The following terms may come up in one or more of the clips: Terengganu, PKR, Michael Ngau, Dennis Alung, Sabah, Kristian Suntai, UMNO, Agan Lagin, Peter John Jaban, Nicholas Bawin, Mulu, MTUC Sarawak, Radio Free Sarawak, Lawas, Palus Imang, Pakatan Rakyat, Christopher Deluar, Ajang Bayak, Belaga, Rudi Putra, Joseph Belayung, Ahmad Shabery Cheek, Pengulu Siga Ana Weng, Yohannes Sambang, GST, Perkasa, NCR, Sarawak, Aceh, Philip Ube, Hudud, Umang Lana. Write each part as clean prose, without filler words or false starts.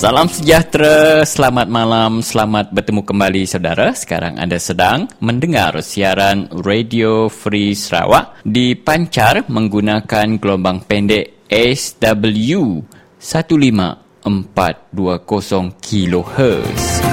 Salam sejahtera, selamat malam, selamat bertemu kembali saudara. Sekarang anda sedang mendengar siaran Radio Free Sarawak dipancar menggunakan gelombang pendek SW 15420 kHz.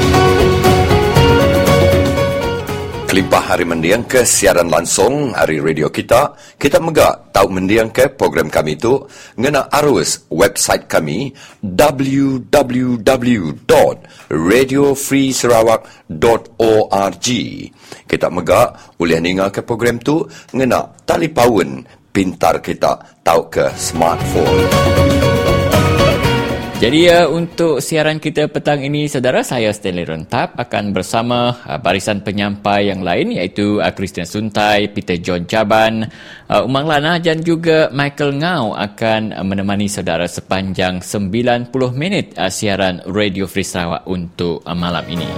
Kelimpah hari mendiang ke siaran langsung hari radio kita megak tahu mendiang ke program kami itu ngena arus website kami www.radiofreesarawak.org. Kita megak boleh ninga ke program tu ngena telefon pintar kita tahu ke smartphone. Jadi untuk siaran kita petang ini, saudara, saya Stanley Rontap akan bersama barisan penyampai yang lain iaitu Kristian Suntai, Peter John Jaban, Umang Lana dan juga Michael Ngau akan menemani saudara sepanjang 90 minit siaran Radio Free Sarawak untuk malam ini.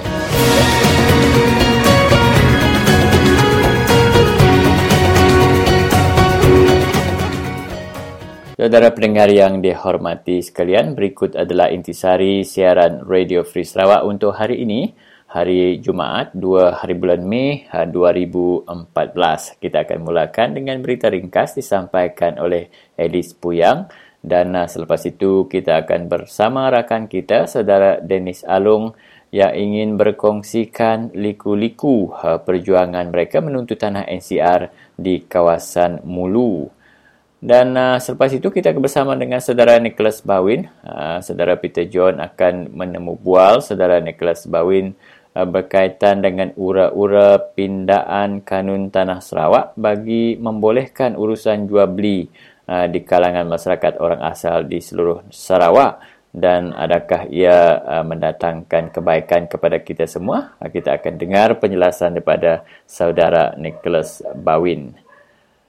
Saudara pendengar yang dihormati sekalian, berikut adalah intisari siaran Radio Free Sarawak untuk hari ini, hari Jumaat, 2 hari bulan Mei 2014. Kita akan mulakan dengan berita ringkas disampaikan oleh Elis Puyang dan selepas itu kita akan bersama rakan kita, saudara Dennis Alung yang ingin berkongsikan liku-liku perjuangan mereka menuntut tanah NCR di kawasan Mulu. Dan selepas itu kita bersama dengan saudara Nicholas Bawin. Saudara Peter John akan menemubual saudara Nicholas Bawin berkaitan dengan ura-ura pindaan kanun tanah Sarawak bagi membolehkan urusan jual beli di kalangan masyarakat orang asal di seluruh Sarawak, dan adakah ia mendatangkan kebaikan kepada kita semua. Kita akan dengar penjelasan daripada saudara Nicholas Bawin.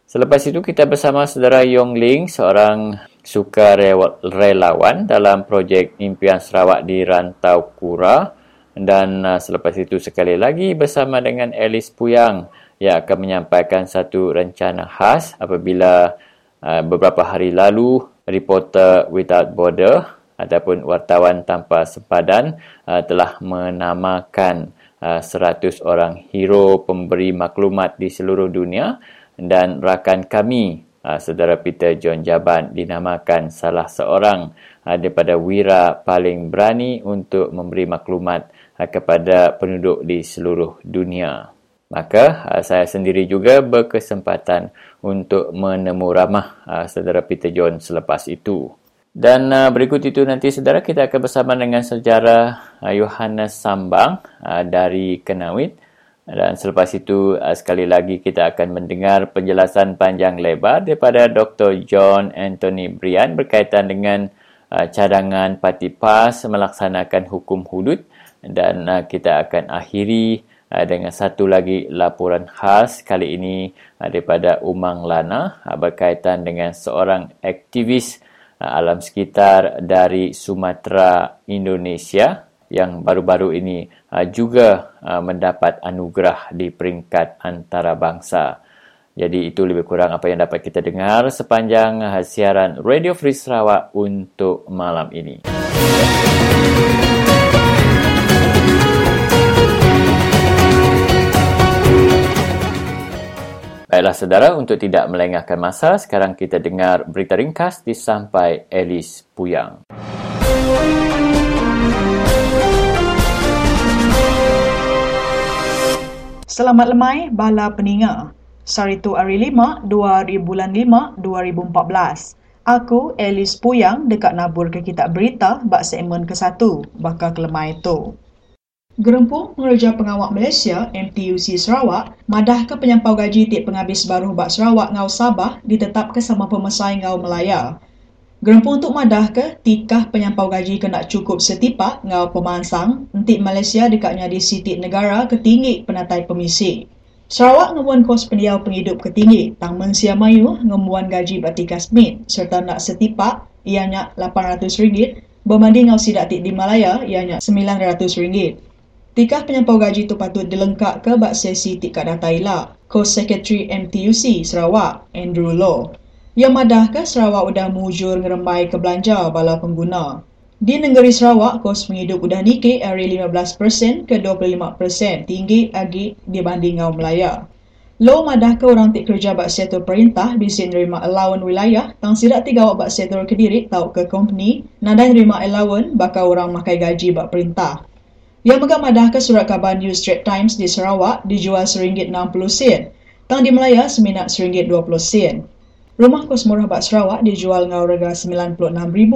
Selepas itu kita bersama saudara Yong Ling, seorang sukarelawan dalam projek Impian Sarawak di Rantau Kura, dan selepas itu sekali lagi bersama dengan Elis Puyang yang akan menyampaikan satu rencana khas apabila beberapa hari lalu Reporters Without Borders ataupun wartawan tanpa sempadan telah menamakan 100 orang hero pemberi maklumat di seluruh dunia. Dan rakan kami, saudara Peter John Jaban, dinamakan salah seorang daripada wira paling berani untuk memberi maklumat kepada penduduk di seluruh dunia. Maka saya sendiri juga berkesempatan untuk menemu ramah saudara Peter John selepas itu. Dan berikut itu nanti saudara kita akan bersama dengan saudara Yohannes Sambang dari Kenawit. Dan selepas itu, sekali lagi kita akan mendengar penjelasan panjang lebar daripada Dr. John Anthony Brian berkaitan dengan cadangan parti PAS melaksanakan hukum hudud. Dan kita akan akhiri dengan satu lagi laporan khas kali ini daripada Umang Lana berkaitan dengan seorang aktivis alam sekitar dari Sumatera, Indonesia, yang baru-baru ini juga mendapat anugerah di peringkat antarabangsa. Jadi itu lebih kurang apa yang dapat kita dengar sepanjang siaran Radio Free Sarawak untuk malam ini. Baiklah saudara, untuk tidak melengahkan masa, sekarang kita dengar berita ringkas disampai Elis Puyang. Selamat lemai bala peninga. Saritu hari 5, 2 bulan 5, 2014. Aku, Elis Puyang, dekat nabur ke kitab berita bak segmen ke-1, bakal kelemai tu. Gerempung Pengeruja Pengawak Malaysia MTUC Sarawak madahkan penyampau gaji Tik Penghabis Baru Hubat Sarawak Ngau Sabah ditetapkan sama pemesaing Ngau Melaya. Gerempung untuk madahkan tikah penyampau gaji kena cukup setipak Ngau Pemansang entik Malaysia dekatnya di sitik negara ketinggi penatai pemisik. Sarawak ngemuan kos pendiau penghidup ketinggi tang Mensia Mayu ngemuan gaji batikas min serta nak setipak ianya RM800 berbanding Ngau Sidak Tik di Malaya ianya RM900. Tikah penyampau gaji itu patut dilengkap ke bak sesi Tik Kad Data Ila, Co-Secretary MTUC Sarawak, Andrew Law. Yang madah ke Sarawak udah mujur ngerembai ke belanja bala pengguna. Di negeri Sarawak, kos penghidup udah nike dari 15% ke 25% tinggi lagi dibanding Ngau Melaya. Law madah ke orang Tik kerja bak sektor perintah bisa nerima allowance wilayah tang sidak Tik gawak bak sektor kediri tau ke company nadai nerima allowance bakal orang makai gaji bak perintah. Yang mengamadahkan ke surat khabar New Straits Times di Sarawak dijual RM1.60, tang di Melaya seminat RM1.20. Rumah kos murah bak Sarawak dijual ngau rega RM96,000,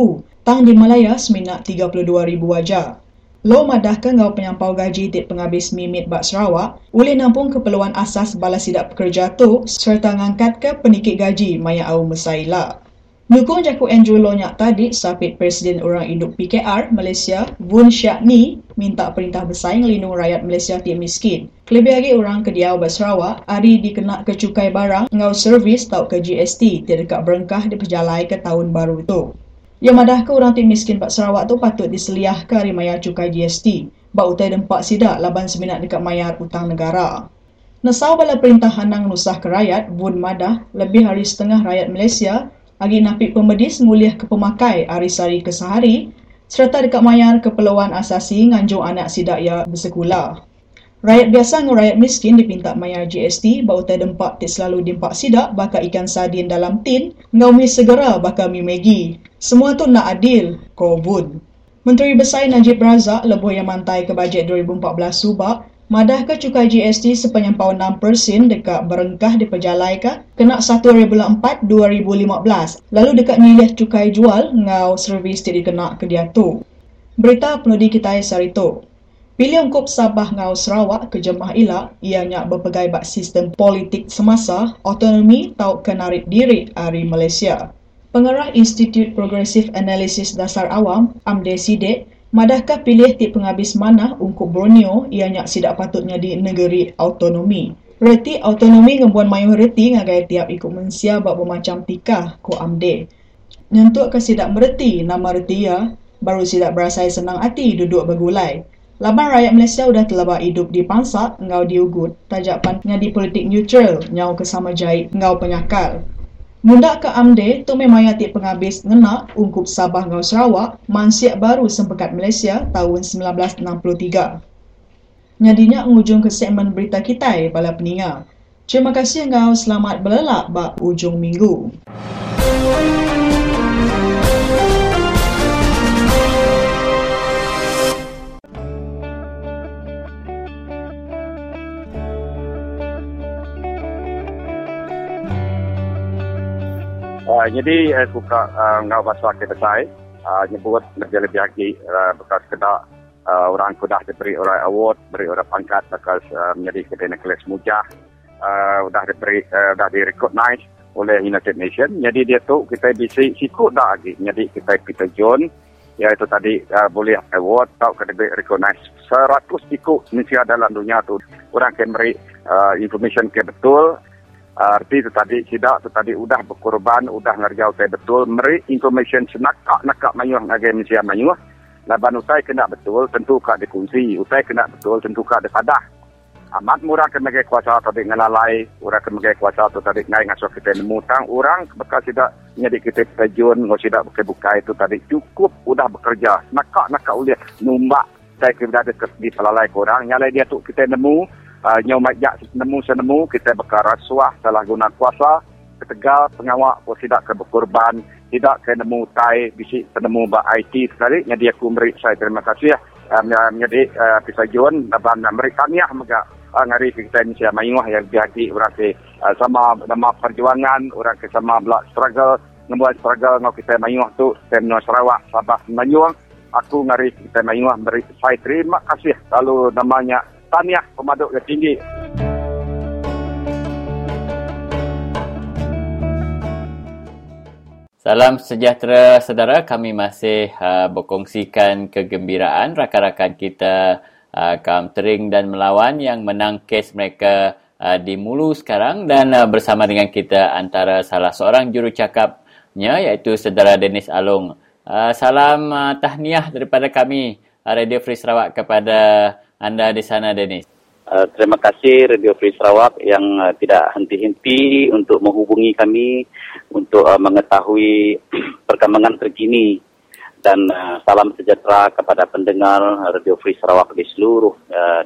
tang di Melaya seminat RM32,000 wajar. Law madahkan ngau penyampau gaji Tik Penghabis Mimit bak Sarawak boleh nampung keperluan asas bala sidak pekerja tu serta ngangkat ke penikit gaji maya au mesaila. Nukung Jakub Andrew Law nyak tadi, sapit Presiden Orang Induk PKR Malaysia, Boon Syakni, minta perintah bersaing lindung rakyat Malaysia Tik miskin. Kelebih lagi orang kediau bak Sarawak, hari dikena ke cukai barang ngau servis tau ke GST Tik dekat berengkah di pejalai ke tahun baru tu. Yang madah ke orang Tik miskin bak Sarawak tu patut diseliah ke hari maya cukai GST, bak utai dempak sidak laban seminat dekat mayar utang negara. Nesau bala perintah hanang nusah ke rakyat, Boon madah lebih hari setengah rakyat Malaysia agi napik pemedis nguliah ke pemakai hari-sari ke sehari serta dekat mayar keperluan asasi nganjung anak sidak ia bersekolah. Rakyat biasa dengan rakyat miskin dipinta mayar GST bautai dempak Tik selalu dimpak sidak bakal ikan sardin dalam tin ngau mi segera bakal mi Maggi. Semua tu nak adil, kobun. Menteri Besar Najib Razak lebuh yang mantai ke bajet 2014 subak madah ke cukai GST sepenyampau 6% dekat berengkah di pejalai ke kena 1.4 2015 lalu dekat nilai cukai jual ngau servis Tik dikena ke dia tu. Berita penudi kita sehari tu. Pilihan Kop Sabah ngau Sarawak ke jemaah ila ianya berpegai bak sistem politik semasa autonomi tau ke narik diri ari Malaysia. Pengarah Institut Progresif Analisis Dasar Awam Amde Sidek madahkah pilih Tik Penghabis Manah Ungkup Borneo ianya sidak patutnya di negeri autonomi. Reti autonomi ngebuan mayoriti ngagai tiap ikut mensia bak bermacam tikah ko amde. Nyentuk ke sidak mereti nama retia baru sidak berasai senang hati duduk bergulai. Laban rakyat Malaysia udah terlebak hidup di pansak ngau diugut tajak pantnya di politik neutral nyau kesama jahit ngau penyakal. Mundak ke amde tu memangnya Tik Penghabis ngena Ungkup Sabah ngau Sarawak mansiak baru sempekat Malaysia tahun 1963. Nyadinya ngujung ke segmen berita kitai bala peninga. Terima kasih ngau selamat berlelak bak ujung minggu. Jadi buka ngau basah ke besai, nyebut negara biagi bekas kedak orang kudah diberi orang award, beri orang pangkat bekas menjadi kedai Nicholas Mujah, dah diberi dah direcognize oleh United Nations. Jadi dia tu kita bisa sikut dah lagi. Jadi kita Peter John iaitu tadi boleh award tau ke diberi recognize 100 sikut Malaysia dalam dunia tu. Orang ke beri information ke betul. Arti tu tadi sidak tu tadi udah berkorban udah ngerjau saya betul meri information nakak mayuh ngagai Malaysia mayuh laban utai kena betul tentu kak dikunci utai kena betul tentu kak dipadah amat murah kemagai kuasa tadi ngelalai urang kemagai kuasa tu tadi ngai ngaso kita nemu tang orang bekas sidak nyadi kita terjun ngau sidak bukai-bukai tu tadi cukup udah bekerja nakak uliah numbak saya kena ada di pelalai korang nyalai dia tu kita nemu nyau majak senemu kita bekal rasuah salah guna kuasa ketegal pengawak pun tidak ke berkorban tidak ke nemu tai bisik senemu bak IT sekali jadi aku meri saya terima kasih menjadi pisajuan dan mereka niah megak ngari kita Malaysia mayuh yang dihati orang ke sama nama perjuangan orang ke sama blak struggle ngebuat struggle ngau kita mayuh tu Sarawak Sabah Menanjung aku ngari kita mainlah beri saya terima kasih lalu namanya tahniah pemaduk yang tinggi. Salam sejahtera saudara, kami masih berkongsikan kegembiraan rakan-rakan kita kaum Tering dan Melawan yang menang kes mereka di Mulu sekarang dan bersama dengan kita antara salah seorang jurucakapnya iaitu saudara Dennis Alung. Salam tahniah daripada kami Radio Free Sarawak kepada anda di sana, Dennis. Terima kasih Radio Free Sarawak yang tidak henti-henti untuk menghubungi kami untuk mengetahui perkembangan terkini dan salam sejahtera kepada pendengar Radio Free Sarawak di seluruh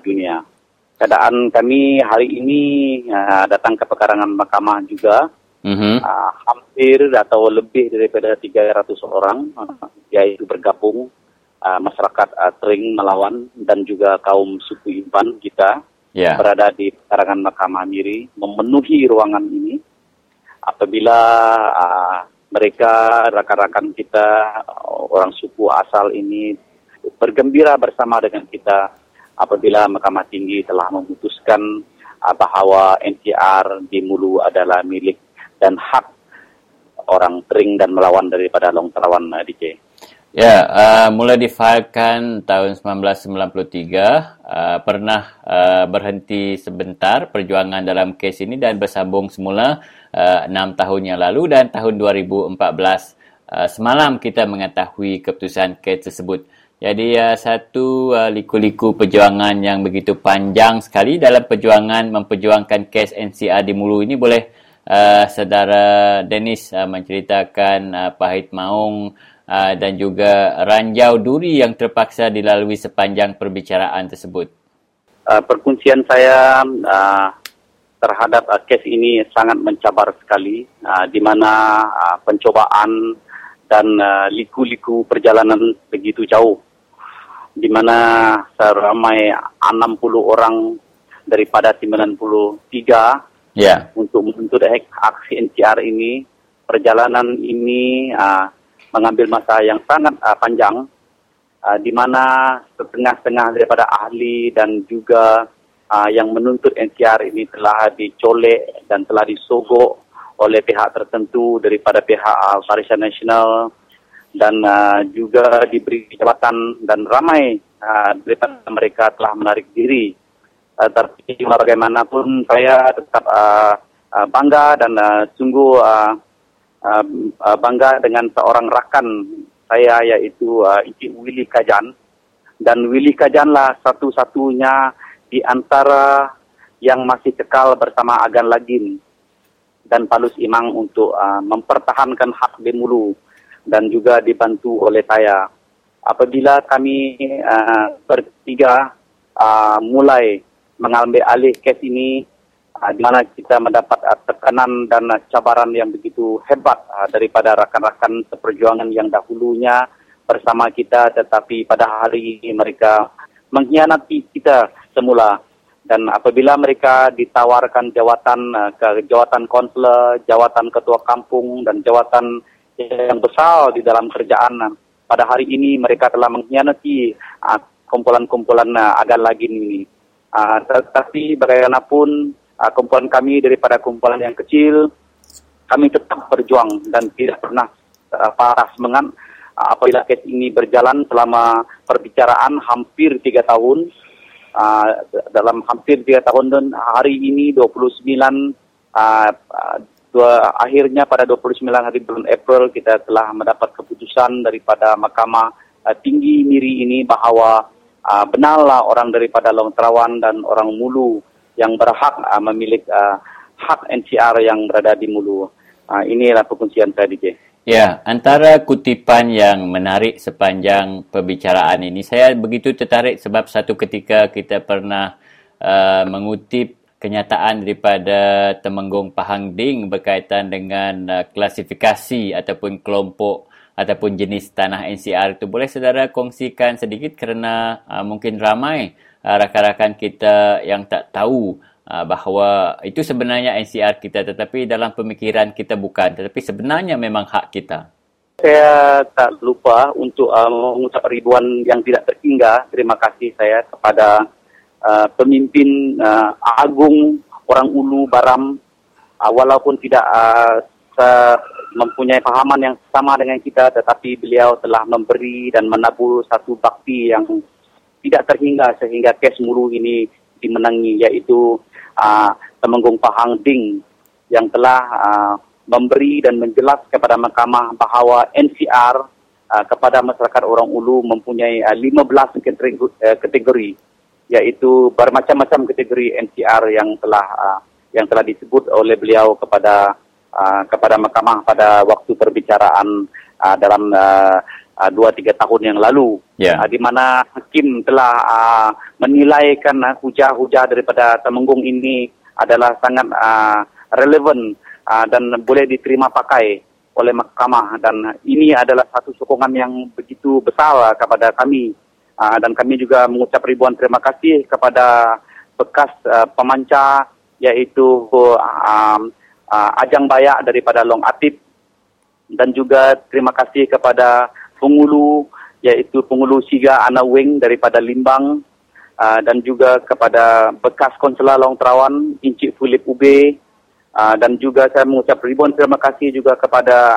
dunia. Keadaan kami hari ini datang ke pekarangan mahkamah juga. Hampir atau lebih daripada 300 orang iaitu bergabung masyarakat Tering, Melawan dan juga kaum suku Impan kita berada di pekarangan mahkamah miri memenuhi ruangan ini. Apabila mereka rakan-rakan kita orang suku asal ini bergembira bersama dengan kita apabila Mahkamah Tinggi telah memutuskan bahawa NTR di Mulu adalah milik dan hak orang Tering dan Melawan daripada Long Terawan DK. Ya, mula difalkan tahun 1993, pernah berhenti sebentar perjuangan dalam kes ini dan bersambung semula 6 tahun yang lalu dan tahun 2014 semalam kita mengetahui keputusan kes tersebut. Jadi satu liku-liku perjuangan yang begitu panjang sekali dalam perjuangan memperjuangkan kes NCR di Mulu ini boleh saudara Dennis menceritakan pahit maung dan juga ranjau duri yang terpaksa dilalui sepanjang perbicaraan tersebut. Perkongsian saya terhadap kes ini sangat mencabar sekali di mana pencobaan dan liku-liku perjalanan begitu jauh di mana seramai 60 orang daripada 93 untuk menuntut aksi NCR ini. Perjalanan ini mengambil masa yang sangat panjang di mana setengah-setengah daripada ahli dan juga yang menuntut NCR ini telah dicolek dan telah disogok oleh pihak tertentu daripada pihak Barisan Nasional dan juga diberi jabatan dan ramai daripada mereka telah menarik diri. Tapi bagaimanapun saya tetap bangga dan sungguh bangga dengan seorang rakan saya iaitu Encik Willy Kajan. Dan Willy Kajanlah satu-satunya di antara yang masih kekal bersama Agan Lagin dan Palus Imang untuk mempertahankan hak di Mulu dan juga dibantu oleh saya. Apabila kami bertiga mulai mengambil alih kes ini di mana kita mendapat tekanan dan cabaran yang begitu hebat daripada rakan-rakan seperjuangan yang dahulunya bersama kita, tetapi pada hari ini mereka mengkhianati kita semula. Dan apabila mereka ditawarkan jawatan ke jawatan konselor, jawatan ketua kampung dan jawatan yang besar di dalam kerjaan, pada hari ini mereka telah mengkhianati kumpulan-kumpulan Agan Lagin ini. Tetapi bagaimanapun kumpulan kami daripada kumpulan yang kecil, kami tetap berjuang dan tidak pernah patah semangat apabila kes ini berjalan selama perbicaraan hampir 3 tahun. Dalam hampir 3 tahun dan hari ini 29, akhirnya pada 29 hari bulan April kita telah mendapat keputusan daripada Mahkamah Tinggi Miri ini bahawa benarlah orang daripada Long Terawan dan orang Mulu yang berhak memiliki hak NCR yang berada di Mulu. Inilah perkongsian saya, DJ. Ya, antara kutipan yang menarik sepanjang perbicaraan ini, saya begitu tertarik sebab satu ketika kita pernah mengutip kenyataan daripada Temenggong Pahang Ding berkaitan dengan klasifikasi ataupun kelompok ataupun jenis tanah NCR itu. Boleh saudara kongsikan sedikit kerana mungkin ramai rakan-rakan kita yang tak tahu bahawa itu sebenarnya NCR kita tetapi dalam pemikiran kita bukan, tetapi sebenarnya memang hak kita. saya tak lupa untuk mengucap ribuan yang tidak terhingga terima kasih saya kepada pemimpin agung orang Ulu Baram, walaupun tidak mempunyai pahaman yang sama dengan kita, tetapi beliau telah memberi dan menabur satu bakti yang tidak terhingga sehingga kes Mulu ini dimenangi, yaitu Temenggong Pahang Ding yang telah memberi dan menjelas kepada mahkamah bahawa NCR kepada masyarakat orang Ulu mempunyai 15 kategori, iaitu bermacam-macam kategori NCR yang telah disebut oleh beliau kepada mahkamah pada waktu perbicaraan dalam 2-3 tahun yang lalu, di mana hakim telah menilaikan hujah-hujah daripada Temenggung ini adalah sangat relevan dan boleh diterima pakai oleh mahkamah, dan ini adalah satu sokongan yang begitu besar kepada kami, dan kami juga mengucap ribuan terima kasih kepada bekas pemanca, iaitu Ajang Bayak daripada Long Atip, dan juga terima kasih kepada Pengulu, iaitu Pengulu Siga Ana Weng daripada Limbang, dan juga kepada bekas konsular Long Terawan Encik Philip Ube, dan juga saya mengucap ribuan terima kasih juga kepada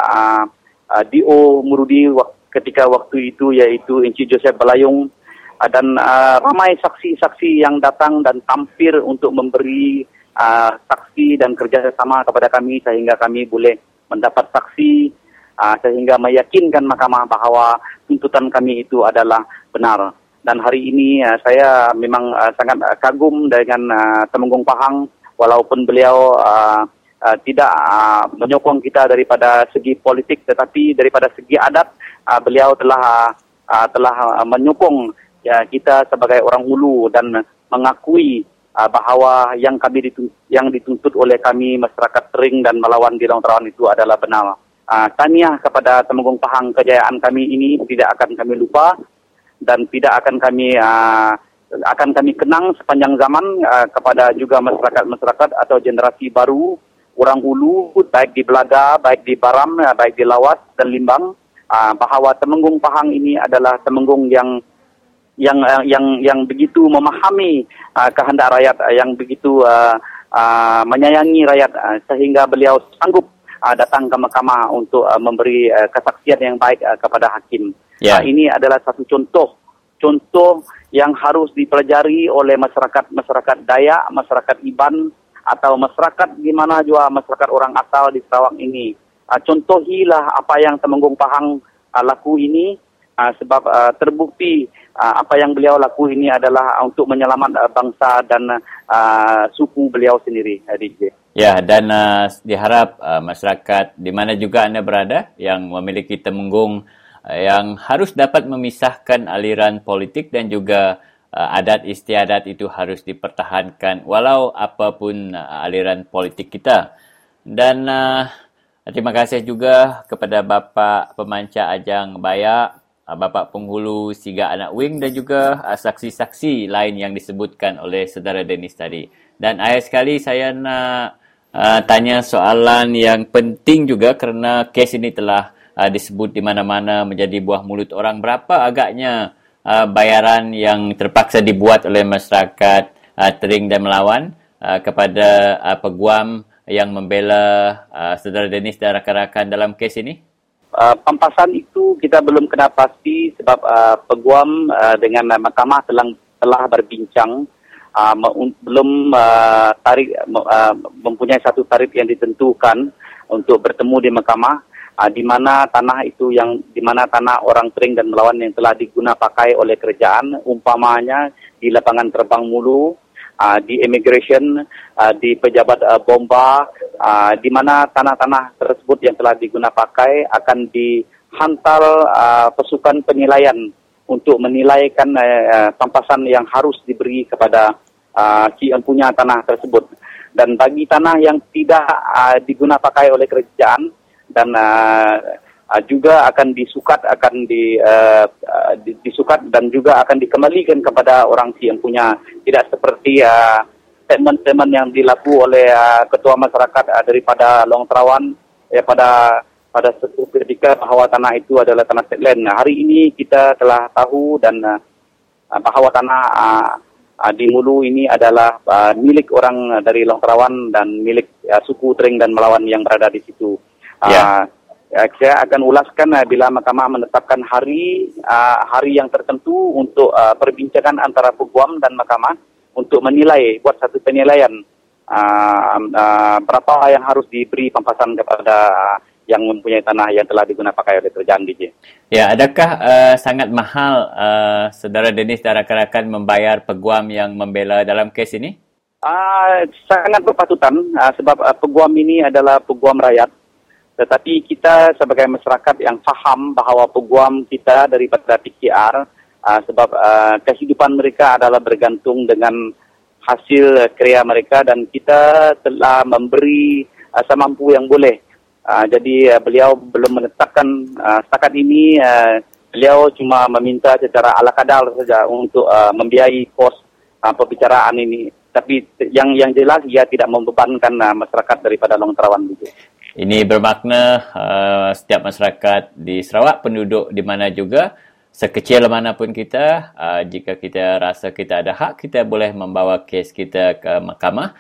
DO Murudi ketika waktu itu, iaitu Encik Joseph Belayung, dan ramai saksi-saksi yang datang dan tampil untuk memberi saksi dan kerjasama kepada kami sehingga kami boleh mendapat saksi, sehingga meyakinkan mahkamah bahawa tuntutan kami itu adalah benar. Dan hari ini saya memang sangat kagum dengan Temenggong Pahang, walaupun beliau tidak menyokong kita daripada segi politik, tetapi daripada segi adat beliau telah menyokong kita sebagai orang Hulu dan mengakui bahawa yang dituntut oleh kami masyarakat Tering dan Melawan di Long Terawan itu adalah benar. Tahniah kepada Temenggong Pahang, kejayaan kami ini tidak akan kami lupa dan tidak akan kami kenang sepanjang zaman, kepada juga masyarakat-masyarakat atau generasi baru orang Ulu baik di Belaga, baik di Baram, baik di Lawas dan Limbang, bahawa Temenggong Pahang ini adalah Temenggong yang begitu memahami kehendak rakyat, yang begitu menyayangi rakyat, sehingga beliau sanggup datang ke mahkamah untuk memberi kesaksian yang baik kepada hakim. Ini adalah satu contoh yang harus dipelajari oleh masyarakat Dayak, masyarakat Iban atau masyarakat di mana juga masyarakat orang asal di Sarawak ini. Contohilah apa yang Temenggong Pahang laku ini, sebab terbukti apa yang beliau laku ini adalah untuk menyelamat bangsa dan suku beliau sendiri. DJ. Ya, dan diharap masyarakat di mana juga anda berada yang memiliki Temenggung yang harus dapat memisahkan aliran politik dan juga adat istiadat itu harus dipertahankan walau apapun aliran politik kita. Dan terima kasih juga kepada Bapak Pemanca Ajang Bayak, Bapak Penghulu Siga Anak Wing dan juga saksi-saksi lain yang disebutkan oleh saudara Dennis tadi. Dan akhir sekali saya nak tanya soalan yang penting juga kerana kes ini telah disebut di mana-mana menjadi buah mulut orang. Berapa agaknya bayaran yang terpaksa dibuat oleh masyarakat Tering dan Melawan kepada peguam yang membela saudara Dennis dan rakan-rakan dalam kes ini? Pampasan itu kita belum kena pasti sebab peguam dengan mahkamah telah berbincang, belum tarik mempunyai satu tarif yang ditentukan untuk bertemu di mahkamah, di mana tanah itu yang di mana tanah orang Tering dan Melawan yang telah diguna pakai oleh kerajaan, umpamanya di lapangan terbang Mulu, di immigration, di pejabat bomba, di mana tanah-tanah tersebut yang telah diguna pakai akan dihantar pasukan penilaian untuk menilaikan pampasan yang harus diberi kepada si yang punya tanah tersebut. Dan bagi tanah yang tidak diguna pakai oleh kerajaan dan juga akan disukat, disukat dan juga akan dikembalikan kepada orang si yang punya. Tidak seperti statement-statement yang dilaku oleh ketua masyarakat daripada Long Terawan, daripada pada suatu ketika bahawa tanah itu adalah tanah state land. Nah, hari ini kita telah tahu dan bahawa tanah di Ngulu ini adalah milik orang dari Longkarawan dan milik suku Tering dan Melawan yang berada di situ. Yeah. Saya akan ulaskan bila mahkamah menetapkan hari yang tertentu untuk perbincangan antara Peguam dan mahkamah untuk menilai, buat satu penilaian berapa yang harus diberi pampasan kepada yang mempunyai tanah yang telah digunakan pakai oleh kerajaan DJ. Ya, adakah sangat mahal saudara Dennis dan rakan-rakan membayar Peguam yang membela dalam kes ini? Sangat berpatutan sebab Peguam ini adalah Peguam rakyat. Tetapi kita sebagai masyarakat yang faham bahawa Peguam kita daripada PKR sebab kehidupan mereka adalah bergantung dengan hasil karya mereka dan kita telah memberi semampu yang boleh. Jadi beliau belum menetapkan setakat ini beliau cuma meminta secara ala kadar saja untuk membiayai kos perbicaraan ini. Tapi yang jelas ia tidak membebankan masyarakat daripada Longterawan itu. Ini bermakna setiap masyarakat di Sarawak, penduduk di mana juga, sekecil mana pun kita, jika kita rasa kita ada hak, kita boleh membawa kes kita ke mahkamah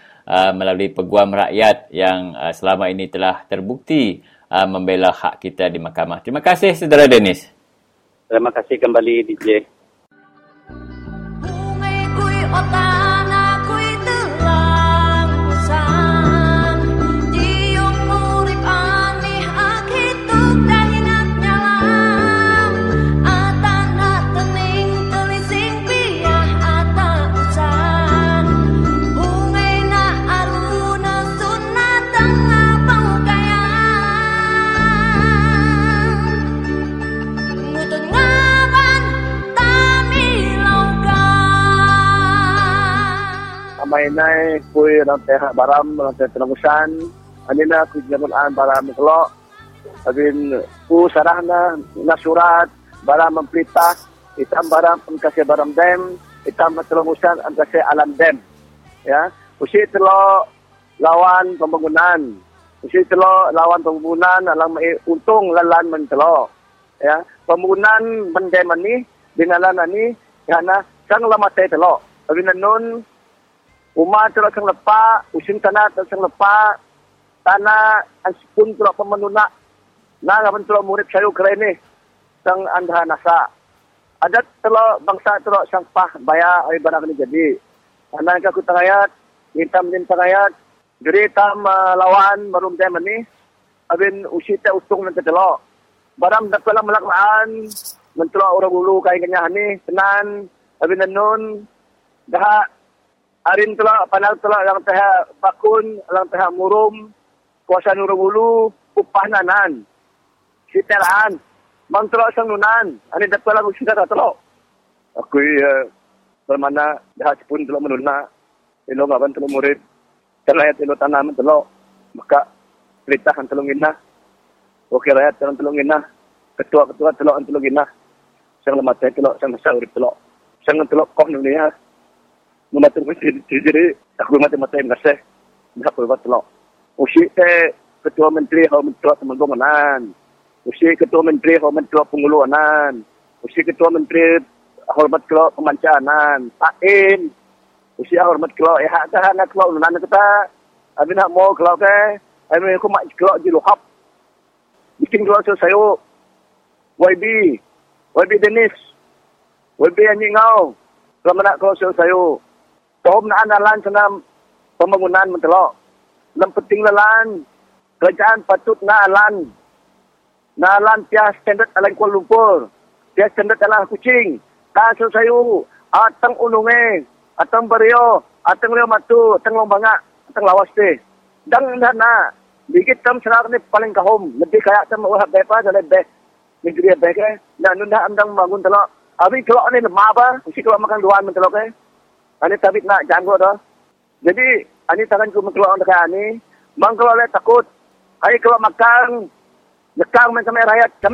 melalui Peguam rakyat yang selama ini telah terbukti membela hak kita di mahkamah. Terima kasih, saudara Dennis. Terima kasih kembali, DJ. Mainai kui rantai hak baram rantai tenamusan anina kui jamunan baram kelok abin ku sarahna nasurat baram memperita itam baram pengkasih baram dem itam tenamusan angkasih alam dem ya usi telok lawan pembangunan alam untung lalan mentelok ya pembangunan mendem ani binalan ani karena sang lama teh telok abin nun Uma telah sang lepak, usin tanah telah sang lepak, tanah pun telah pemenunak. Nah, kapan telah murid saya kera ini, sang andha nasa. Adat telah bangsa telah sang pah bayar air barang ini jadi. Anak aku tengayat, hitam tengayat, jadi tam lawan barum jam ini, abin usi teh usung nanti telah. Barang dapat melakukan, mentelah orang bulu kain kenyah ini, tenan, abin nun, dah. Arin telah, panal telah, lang teha pakun, lang teha murum, kuasa nurungulu, upah nanan. Sitelaan, mang telah sang nunan, arin dapat lang usida telah. Aku bermana dah sepun telah menuna, ilo ngaban telah murid, terlayat ilo tanaman telah, maka perintahkan telah nginah, wakil rakyat telah nginah, ketua-ketua telah nginah, sang lematai telah, sang masyarakat telah, sang telah koh dunia. Membantu jadi aku mati kasih nak buat telok. Usi teh ketua menteri hal menteri Temenggong anan. Usi ketua menteri hal menteri Pengulu anan. Usi ketua menteri hormat kelok pemancanan. Takin. Usi hormat kelok hak dah nak kelok nan kita. Abi nak mau kelok ke? Abi aku mak kelok di lohap. Bikin kelok saya YB Dennis. YB anjing kau. Kalau nak kelok saya Tom nak nalan senam pembangunan mentelok. Yang penting lalan kerajaan patut nalan. Nalan tiada standard alang Kuala Lumpur. Tiada standard alang Kuching. Kasih sayu atang Ununge, atang Berio, atang Rio Matu, atang Lombanga, atang Lawas teh. Dan nak dikit tam senar ni paling kahom. Lebih kayak tam orang berapa jadi best. Negeri yang baik eh. Dan nunda andang bangun telok. Abi telok ni lemah apa? Mesti kalau makan luar mentelok eh. Ani tabit nak janggut dah. Jadi, ani tangan ku mengeluarkan dekat ani. Bang kalau le takut, ani kalau makan, dekang main sampai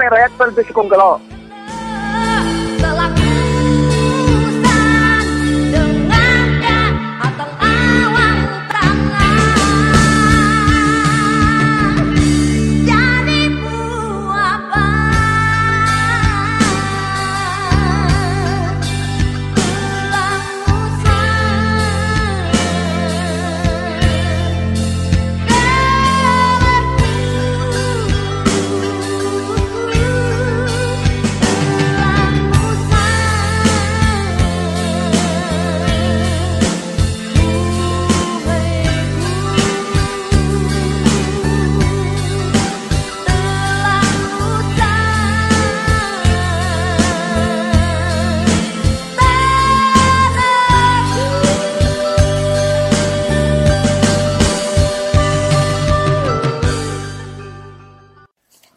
rakyat pun disukung kalau.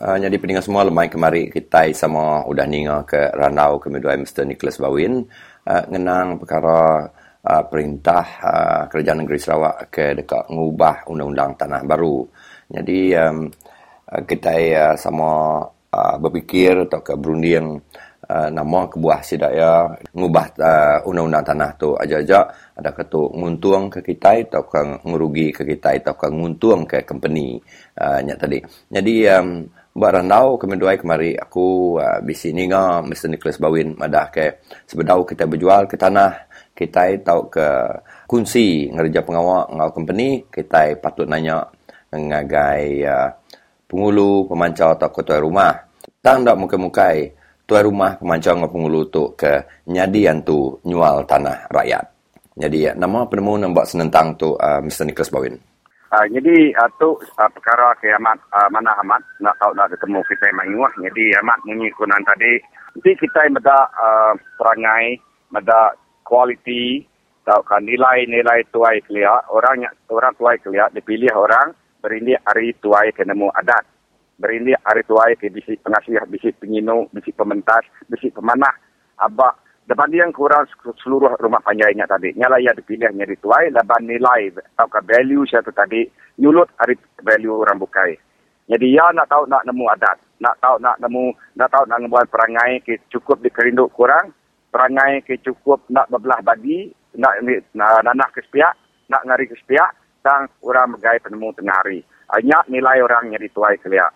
Jadi peningat semua lemai kemari kita sama udah ninga ke Ranau kemudian Mr. Nicholas Bawin ngenang perkara perintah Kerajaan Negeri Sarawak ke dekat ngubah undang-undang tanah baru. Jadi kita sama berfikir atau ke berunding nama kebuah sidaya ngubah undang-undang tanah tu aja-aja ada ketuk nguntung ke kita atau ke ngerugi ke kita atau ke nguntung ke company nya tadi. Jadi buat Randau, kemudian kemari aku bisi ninga Mr. Nicholas Bawin madah ke sebedau kita berjual ke tanah, kita tahu ke kunci ngerja pengawak ngau company, kita patut nanya ngagai pengulu, pemancau atau ketua rumah. Tang dak muka-mukai tuan rumah pemancau ngau pengulu tu ke nyadian tu nyual tanah rakyat. Jadi nama penemu nampak senentang tu Mr. Nicholas Bawin. Jadi tu perkara ke amat mana amat nak tahu nak ketemu kita menguah. Jadi amat munyi kunan tadi. Jadi kita meda perangai, meda kualiti, tahu kan nilai-nilai tuai kelia. Orang tuai kelia dipilih orang berindi hari tuai kenemu adat. Berindi hari tuai ke bisik pengasih, bisik penginu, bisik pementas, bisik pemanah. Abah depan yang kurang seluruh rumah panjainya tadi. Nyala ia dipilih nyari tuai, laban nilai atau ke value satu tadi, nyulut dari value orang bukai. Jadi ia nak tahu nak nemu adat, nak tahu nak membuat perangai ke cukup dikerinduk kurang, perangai ke cukup nak berbelah bagi, nak nanah ke sepiak, nak ngari ke sepiak, sang orang bergaya penemu tengah hari. Hanya nilai orang nyari tuai kelia.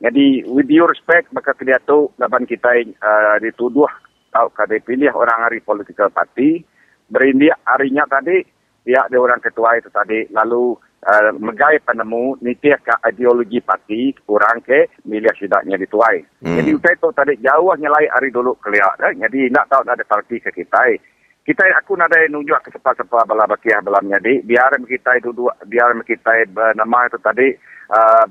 Jadi with your respect, maka kelia tu laban kita dituduh atau kada pilih orang hari political party berindia harinya tadi dia ada orang ketua itu tadi lalu megai penemu nitih ke ideologi parti kurang ke milih sidaknya dituai. Jadi itu tadi jauh nyelai hari dulu keliak dah. Jadi nak tahu ada parti ke kita. Kita aku nak ada nunjuk ke sepa-sepa bala bakiah belamnya di biar kita duduk biar kita bernama itu tadi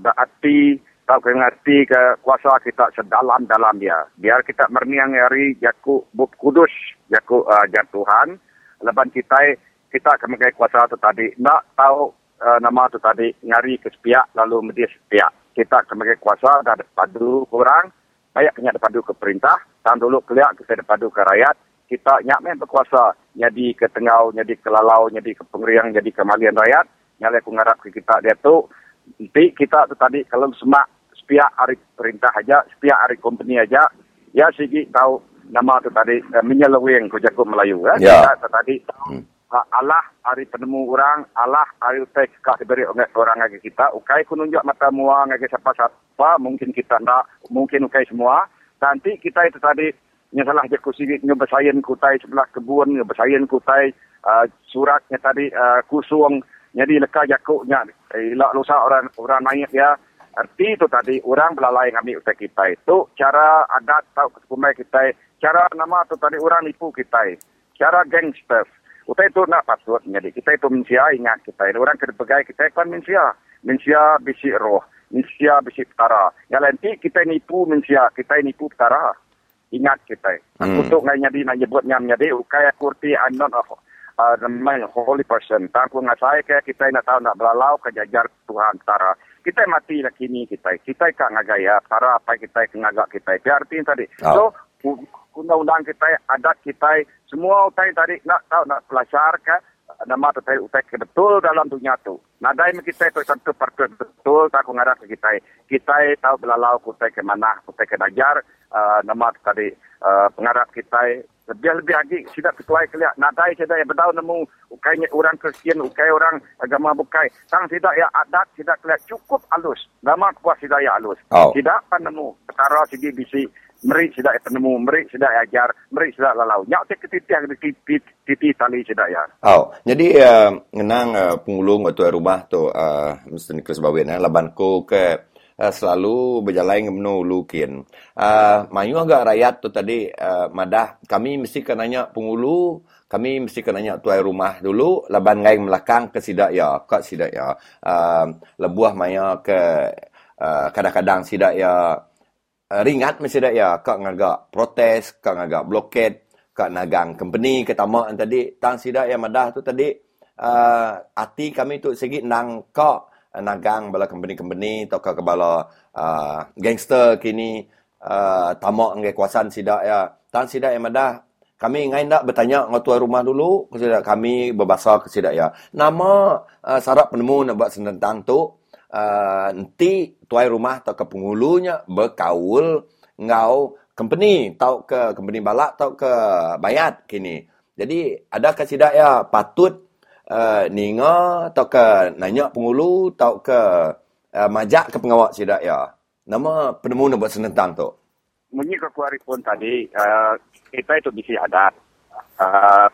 berarti tahu mengerti ke kuasa kita sedalam-dalam dia. Biar kita merniang hari Yaku Buk Kudus, Yaku Jatuhan. Leban kita akan mengenai kuasa itu tadi. Nak tahu nama itu tadi, ngari ke sepiak, lalu media sepiak. Kita akan mengenai kuasa, dah depadu kurang. Banyak kena depadu ke perintah. Tahun dulu keliak kita depadu ke rakyat. Kita nyakmen berkuasa. Jadi ke Tengau, jadi ke Lalau, jadi ke Pengeriang, jadi ke Malian Rakyat. Nyala aku ngarap ke kita dia tu. Nanti kita tu tadi kalau semak setiap hari perintah aja, setiap hari company aja, ya segi tahu nama tu tadi menyeleweng ke Jakob Melayu. Ya. Yeah. Kita tu tadi tahu Allah hari penemu orang, Allah hari teks kak diberi orang lagi kita. Ukai ku nunjuk mata muang lagi siapa-siapa, mungkin kita nak, mungkin ukai semua. Nanti kita itu tadi nyasalah je ku sigi nyobasayan kutai sebelah kebun, nyobasayan kutai suratnya tadi kusung. Jadi leka jakuknya, elak lusa orang naik ya. Arti itu tadi, orang belalai ngambil utai kita. Itu cara adat atau kesukumai kita. Cara nama itu tadi, orang nipu kita. Cara gangsters. Utai itu nak patut. Jadi kita itu manusia, ingat kita. Orang kena pegai kita kan manusia. Manusia bisik roh. Manusia bisik petara. Yang nanti kita nipu manusia. Kita nipu petara. Ingat kita. Untuk ngayadi, nak nyebutnya menjadi, ukai aku reti, I'm not a namanya holy person. Tangku ngasai ke kita nak tahu nak belalau ke jajar Tuhan tara. Kita mati lah kini kita. Kita ikat ngagaya. Tara apa kita ngagak kita. Itu artinya tadi. So, undang-undang kita, adat kita, semua utai tadi nak tahu nak pelajar ke nama utai utai betul dalam dunia tu. Nadai kita itu satu perkara betul tangku ngarah ke kita. Kita tahu belalau utai ke mana, utai ke jajar nama tadi pengarap kita. Lebih-lebih lagi, sudah ketuai kelihat. Nadai sudah yang berdau nemu. Ukainya orang Kristian, ukai orang agama bukai. Sang sudah yang adat, sudah kelihat cukup halus. Nama kuah sudah yang halus. Sudah penemu. Petara segi bisi. Merik sudah yang penemu. Merik sudah yang ajar. Merik sudah lalau. Nyak ketitih titi tali sudah yang. Jadi, ngenang pengulung atau rumah tu, Mr. Nicholas Bawin, labanku ke selalu berjalan dengan lukin. Mayu agak rakyat tu tadi madah. Kami mesti kena nanya pengulu, kami mesti kena nanya tuai rumah dulu. Laban ngai melakang ke sidak ya, kat sidak ya. Lebuah maya ke kadang-kadang sidak ya. Ringat mesti sidak ya. Kak ngagak protes, kak ngagak bloket, kak nagang company ketamaan tadi. Tang sidak ya madah tu tadi. Hati kami tu segi nang kak nagang bala company-company atau ke bala gangster kini tamak ngai kuasaan sidak ya. Tan sidak yang madah kami ngai nak bertanya dengan tuan rumah dulu, kami berbahasa ke sidak ya. Nama syarat penemu nak buat senentang tu nanti tuan rumah atau ke pengulunya berkaul ngau company tau ke company balak tau ke bayat kini. Jadi adakah sidak ya patut ninga atau ke nanya pengulu atau ke majak ke pengawak sidak ya? Nama penemu buat senentang tu. Menyi kekuari pun tadi, kita itu bisa ada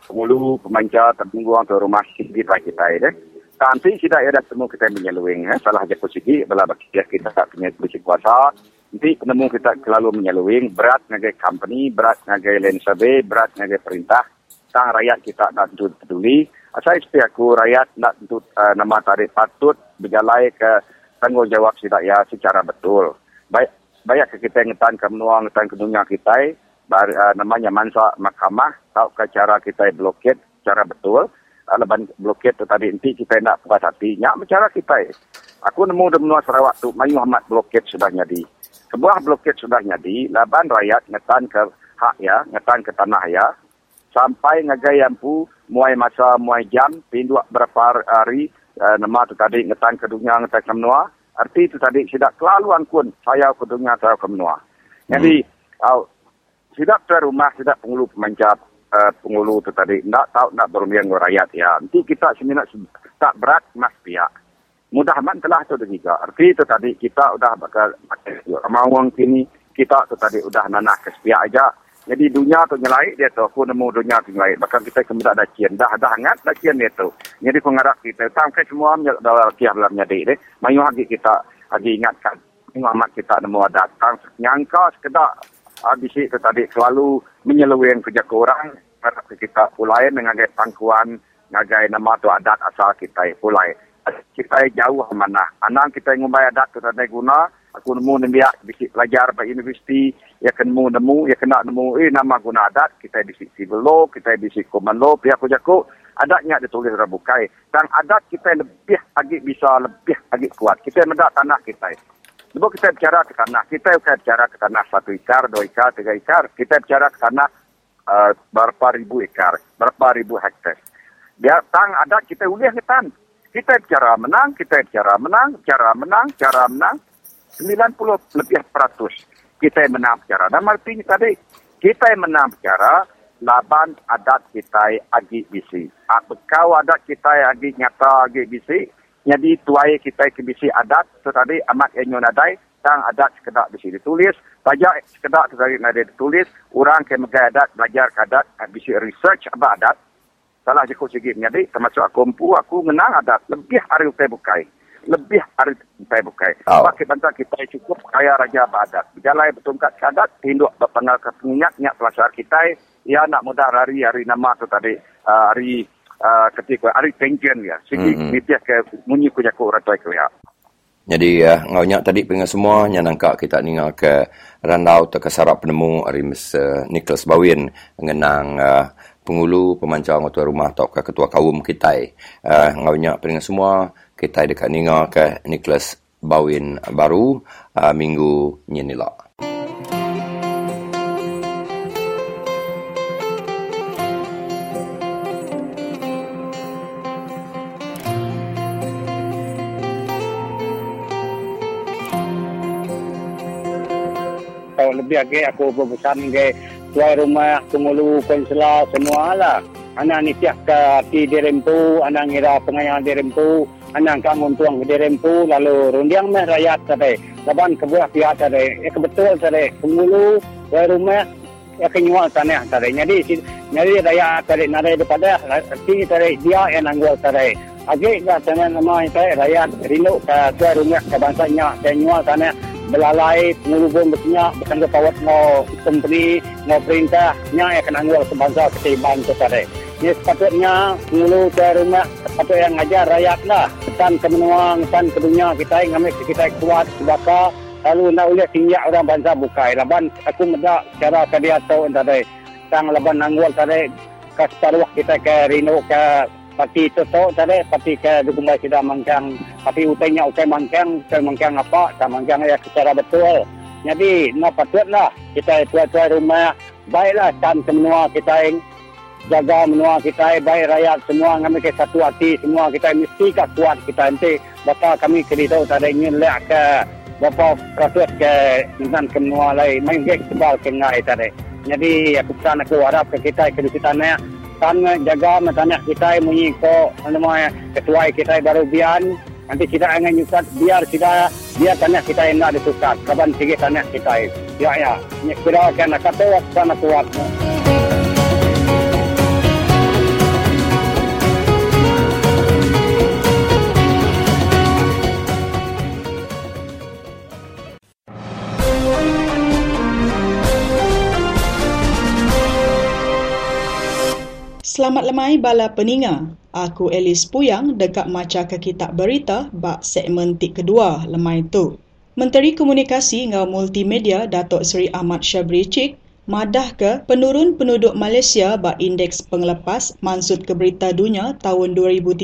pengulu, pemanca, tertunggu ke rumah sibir bagi kita. Tapi kita ada temu kita menyeluing. Salah saja posisi, bila kita tak punya posisi kuasa, nanti penemu kita selalu menyeluing. Berat ngagai company, berat ngagai land survey, berat ngagai perintah. Tang rakyat kita nak tentu peduli. Asal istri aku, rakyat nak tentu nama tarif patut berjalai ke tanggungjawab sidak ya secara betul. Baik banyak kita ngetan ke menuang ngetan ke dunia kita namanya mansa mahkamah tau ke cara kita blokir secara betul. Leban blokir tu tadi inti kita nak puas hati nyak cara kita. Aku nemu menua Sarawak tu Mayu Ahmad blokir sudah jadi. Sebuah blokir sudah jadi laban rakyat ngetan ke hak ya, ngetan ke tanah ya. Sampai ngagayampu muai masa muai jam pindu berapa hari nama tu tadi ngetan ke dunia, ngetan ke menua. Arti itu tadi, sidak kelaluan kun, saya ke dunia, saya ke menua. Jadi, sidak tuan rumah, sidak pengulu pemanjat, pengulu itu tadi, nak tahu nak berumbian dengan rakyat ya. Nanti kita sebenarnya tak berat, mas pihak. Mudah-mudahan telah itu juga. Arti itu tadi, kita sudah bakal mawang sini, kita itu tadi sudah nanah ke sepihak aja. Jadi dunia tu nyelaik dia tu. Aku nemu dunia tu nyelaik. Bahkan kita kemudian ada cian. Dah hangat dah cian dia tu. Jadi pengarap kita. Sampai semua dalam kiah dalam nyadik. Mayu lagi kita lagi ingatkan. Muhammad kita nemu ada datang. Nyangka sekedar. Bisik tu tadi selalu menyeluruhin kerja ke orang. Harap kita pulai mengagai pangkuan. Ngagai nama tu adat asal kita pulai. Kita jauh mana. Anak kita ngumbai adat tu tadi guna. Aku nemu nembiak bisik pelajar pada universiti. Ya nemu, ya kena nemu. Nama guna adat. Kita bisik civil law, kita bisik common law. Pihak aku adatnya ditulis orang bukai. Dan adat kita lebih lagi bisa, lebih lagi kuat. Kita mendak tanah kita. Lepas kita bicara ke tanah. Kita bukan bicara ke tanah 1 ekar, 2 ekar, 3 ekar. Kita bicara ke tanah berapa ribu ekar, berapa ribu hektar. Biar tang adat kita uliah ke tan. Kita bicara menang, kita bicara menang, bicara menang, bicara menang. 90% lebih kita yang menang bicara. Dan artinya tadi, kita yang menang bicara, laban adat kita agi bisi. Kau adat kita agi nyata agi bisi, jadi tuai kita ke bisi adat, itu tadi amat enyon adai, tang adat sekedar bisi ditulis, pajak sekedar itu tadi ada ditulis, orang ke megai adat, belajar ke adat, bisi research apa adat, salah cukup sikit jadi, termasuk aku menang adat, lebih hari kita bukai. Lebih hari kita bukai. Sebab kita cukup kaya raja badat. Berjalan bertungkat kadat, tinduk berpengal ke pengingat, nyak pelasar kita. Ya nak mudah hari-hari nama tu tadi. Ketika hari pengen ya. Segi nitiah ke munyi ku jaku orang tua ke ya. Jadi ngawnya tadi pengen semua nyanangkak kita ningal ke randau ke sarap penemu hari Mr. Nicholas Bawin mengenang pengulu pemancang ketua rumah atau ke ketua kaum kita. Ngawnya pengen semua kita dekat ninga ke Nicholas Bawin baru minggu nyinila. Tahun lebih lagi aku berpesan ke tuai rumah, pengulu, konsela, semualah. Anak ni tiap ke dirempu, anak ngira pengayang dirempu. Anak kamu tuang di rempu lalu rundiang meh rakyat tadi. Laban kebuah pihak tadi. Ya kebetul tadi. Pengulu, dari rumah, ya kenyual tanah tadi. Jadi rakyat tadi. Nari daripada hati tadi. Dia yang nanggul tadi. Agak ke tanah nama tadi. Rakyat rindu ke tuan rumah ke bangsanya. Dan nyual tanah. Belalai, pengulu pun bersenyak. Bukan kepawat mau company, mau perintah. Nya yang nanggul ke bangsa ketimbang itu tadi. Ini sepatutnya pengulu tuan rumah patut yang ngajar rakyat lah. Tan kemenuang, tan kedunia kita ngamik kita kuat sebaka. Lalu nak uliah tinjak orang bangsa bukai. Laban aku medak cara kadiatau entah tadi. Tang laban nanggul tadi. Kas taruh kita ke Rino ke Tapi toto tadi, tapi saya dukungan sudah mangkang. Tapi utainya utai mangkang, utai mangkang apa? Saya mangkang ya secara betul. Jadi, nak patutlah kita tuai-tuai rumah. Baiklah, kan semua kita yang jaga menua kita, baik rakyat semua kami ke satu hati. Semua kita mesti ke kuat kita nanti. Bapak kami kerita tadi ingin lihat ke Bapak Ratus ke insan ke menua lain. Mereka sebal ke ngai tadi. Jadi, aku pesan aku harap ke kita kerisitannya. Kan jaga matanak kita munyi ko nama ketua kita baru bian nanti kita angin nyusat biar kita biar tanah kita enggak disusat kapan sikit tanah kita ya ya kira kan kata sana kuat. Selamat lemai bala peninga. Aku Elis Puyang dekat maca ke kitab berita bak segmen tik kedua lemai tu. Menteri Komunikasi ngau Multimedia Datuk Seri Ahmad Shabery Cheek madah ke penurun penduduk Malaysia bak indeks penglepas mansud ke berita dunia tahun 2013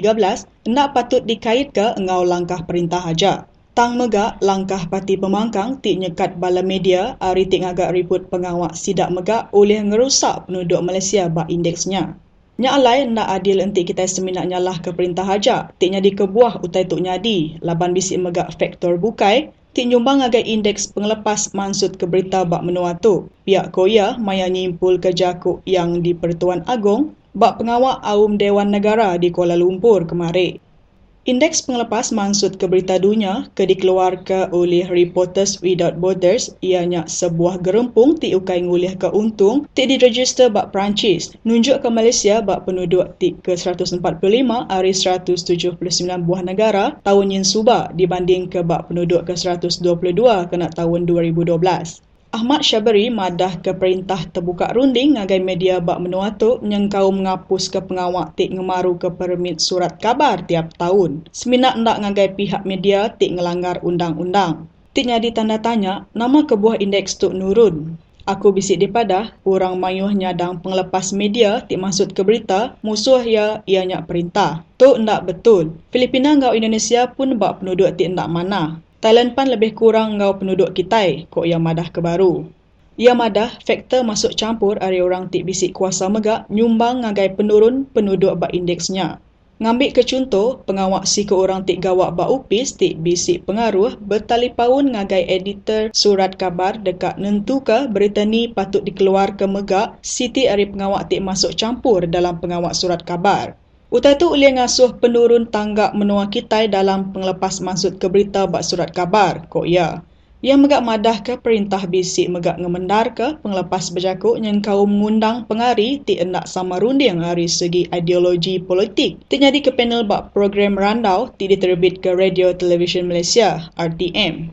nak patut dikait ke ngau langkah perintah haja. Tang megak langkah parti pemangkang tik nyekat bala media ari tik agak ribut pengawak sidak megak oleh ngerusak penduduk Malaysia bak indeksnya. Nya alai nak adil entik kita seminat nyalah ke perintah hajak, tiknya dikebuah utai tuk nyadi, laban bisik megak faktor bukai, tik nyumbang agai indeks penglepas mansud ke berita bak menua tu. Pihak Koya maya nyimpul ke jakuk yang di Pertuan Agong, bak pengawak Aum Dewan Negara di Kuala Lumpur kemarin. Indeks penglepas mansud ke berita dunia ke dikeluarkan oleh Reporters Without Borders ianya sebuah gerempung ti ukai ngulih ke untung ti diregister bak Perancis nunjuk ke Malaysia bak penduduk ti ke 145 dari 179 buah negara tahun yang suba dibanding ke bak penduduk ke 122 kena tahun 2012. Ahmad Shabery madah ke perintah terbuka runding ngagai media bak menuatuk nyengkau menghapus ke pengawak tik ngemaru ke permit surat kabar tiap tahun. Seminak nak ngagai pihak media tik ngelanggar undang-undang. Tik nyadi tanda tanya, nama kebuah indeks tuk nurun. Aku bisik dipadah, orang mayuh nyadang penglepas media tik maksud ke berita, musuh ya ianya perintah. Tuk ndak betul. Filipina ngau Indonesia pun bak penduduk tik ndak mana. Thailand pan lebih kurang ngau penduduk kitai, kok yang madah kebaru. Ia madah, faktor masuk campur ari orang tik bisik kuasa megak nyumbang ngagai penurun penduduk bak indeksnya. Ngambil ke contoh, pengawak si ke orang tik gawak bak upis tik bisik pengaruh bertalipaun ngagai editor surat kabar dekat nentu ke berita ni patut dikeluar ke megak siti ari pengawak tik masuk campur dalam pengawak surat kabar. Utai tu oleh ngasuh penurun tanggap menua kitai dalam penglepas maksud ke berita bak surat kabar, kok ya. Ia megak madah ke perintah bisik megak ngemendar ke penglepas berjakuk yang kaum mengundang pengari ti endak sama runding dari segi ideologi politik. Ti nyadi ke panel bak program randau ti diterbit ke Radio Televisyen Malaysia, RTM.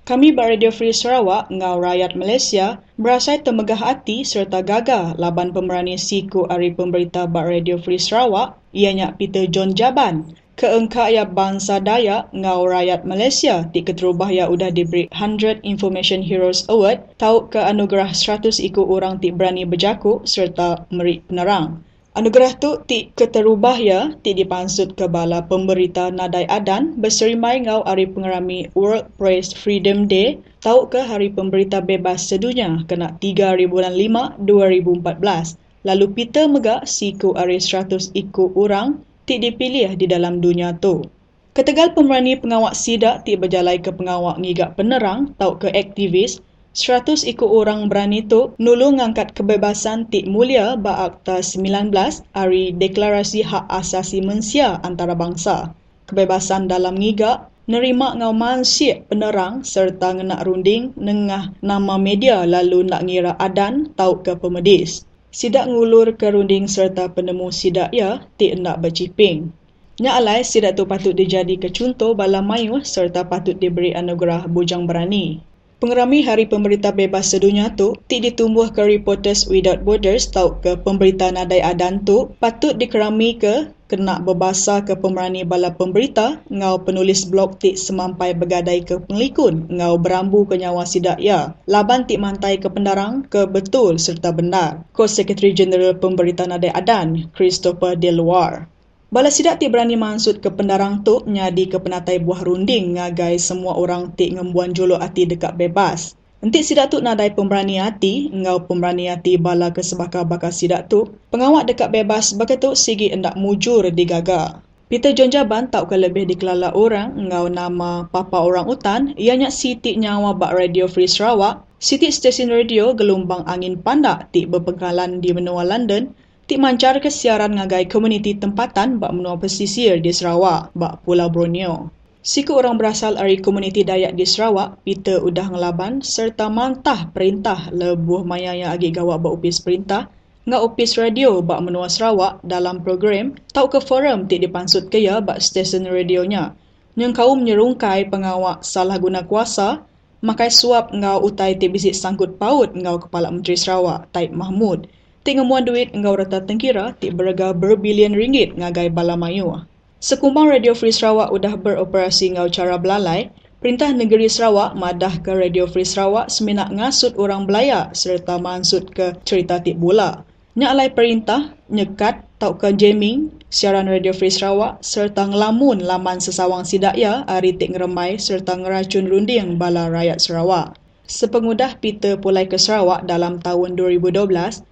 Kami bak Radio Free Sarawak ngau rakyat Malaysia berasai temegah hati serta gagah laban pemerani siku ari pemberita bak Radio Free Sarawak ianya Peter John Jaban. Keengka ya bangsa Dayak ngau rakyat Malaysia ti keterubah ya udah diberi 100 Information Heroes Award tau ke anugerah 100 iku orang ti berani berjakuk serta merik penerang. Anugerah tu ti keterubah ya ti dipansut ke bala pemberita Nadai Adan berserimai ngau hari pengerami World Press Freedom Day tau ke hari pemberita bebas sedunia kena 3 hari bulan 5 2014 lalu Peter megak siku hari 100 iku orang ti dipilih di dalam dunia tu. Ketegal pemerani pengawak sidak ti berjalai ke pengawak ngigak penerang tau ke aktivis 100 ikut orang berani tu nulung angkat kebebasan tik mulia bak Akta 19 hari Deklarasi Hak Asasi Manusia Antarabangsa. Kebebasan dalam ngigak, nerima ngau manusia penerang serta ngenak runding nengah nama media lalu nak ngira adan tau ke pemedis. Sidak ngulur ke runding serta penemu sidak ya tik nak berciping. Nya alai sidak tu patut dijadi ke contoh bala mayuh serta patut diberi anugerah bujang berani. Pengerami Hari Pemberita Bebas Sedunia tu ti ditumbuh ke Reporters Without Borders tau ke pemberita Nadai Adan tu patut dikerami ke kena berbahasa ke pemerani bala pemberita ngau penulis blog ti semampai bergadai ke penglikun ngau berambu ke nyawa sidak ya laban ti mantai ke pendarang ke betul serta benar. Ko Sekretari Jeneral Pemberita Nadai Adan Christopher Deluar. Bala sidak ti berani mansut ke pendarang tu nyadi ke penatai buah runding ngagai semua orang ti ngembuan jolo ati dekat bebas. Entik sidak tu nadai pemberani ati, ngau pemberani ati bala ke sebaka-baka sidak tu, pengawak dekat bebas bakatuk sigi endak mujur digaga. Peter John Jaban tau ke lebih dikelala orang ngau nama papa orang utan, ianya sitik nyawa bak Radio Free Sarawak, sitik stesen radio gelombang angin pandak ti berpengkalan di benua London, ti mancar ke siaran ngagai komuniti tempatan bak menua pesisir di Sarawak, bak Pulau Borneo. Siku orang berasal dari komuniti Dayak di Sarawak, Peter udah ngelaban serta mantah perintah lebuh mayanya agi gawak bak upis perintah, ngak upis radio bak menua Sarawak dalam program, tau ke forum ti dipansut kaya bak stesen radionya. Nyeng kau menyerungkai pengawak salah guna kuasa, makai suap ngau utai ti bisit sangkut paut ngau Kepala Menteri Sarawak, Taib Mahmud. Ti ngemuan duit engkau rata tengkira ti berharga berbilion ringgit ngagai bala mayu. Sekumbang Radio Free Sarawak udah beroperasi ngau cara belalai, Perintah Negeri Sarawak madah ke Radio Free Sarawak seminak ngasut orang Belaya serta mansut ke cerita ti bola. Nyaklai perintah, nyekat, taukan jamming, siaran Radio Free Sarawak serta ngelamun laman sesawang sidakya ari ti ngeremai serta ngeracun runding bala rakyat Sarawak. Sepengudah Peter pulai ke Sarawak dalam tahun 2012,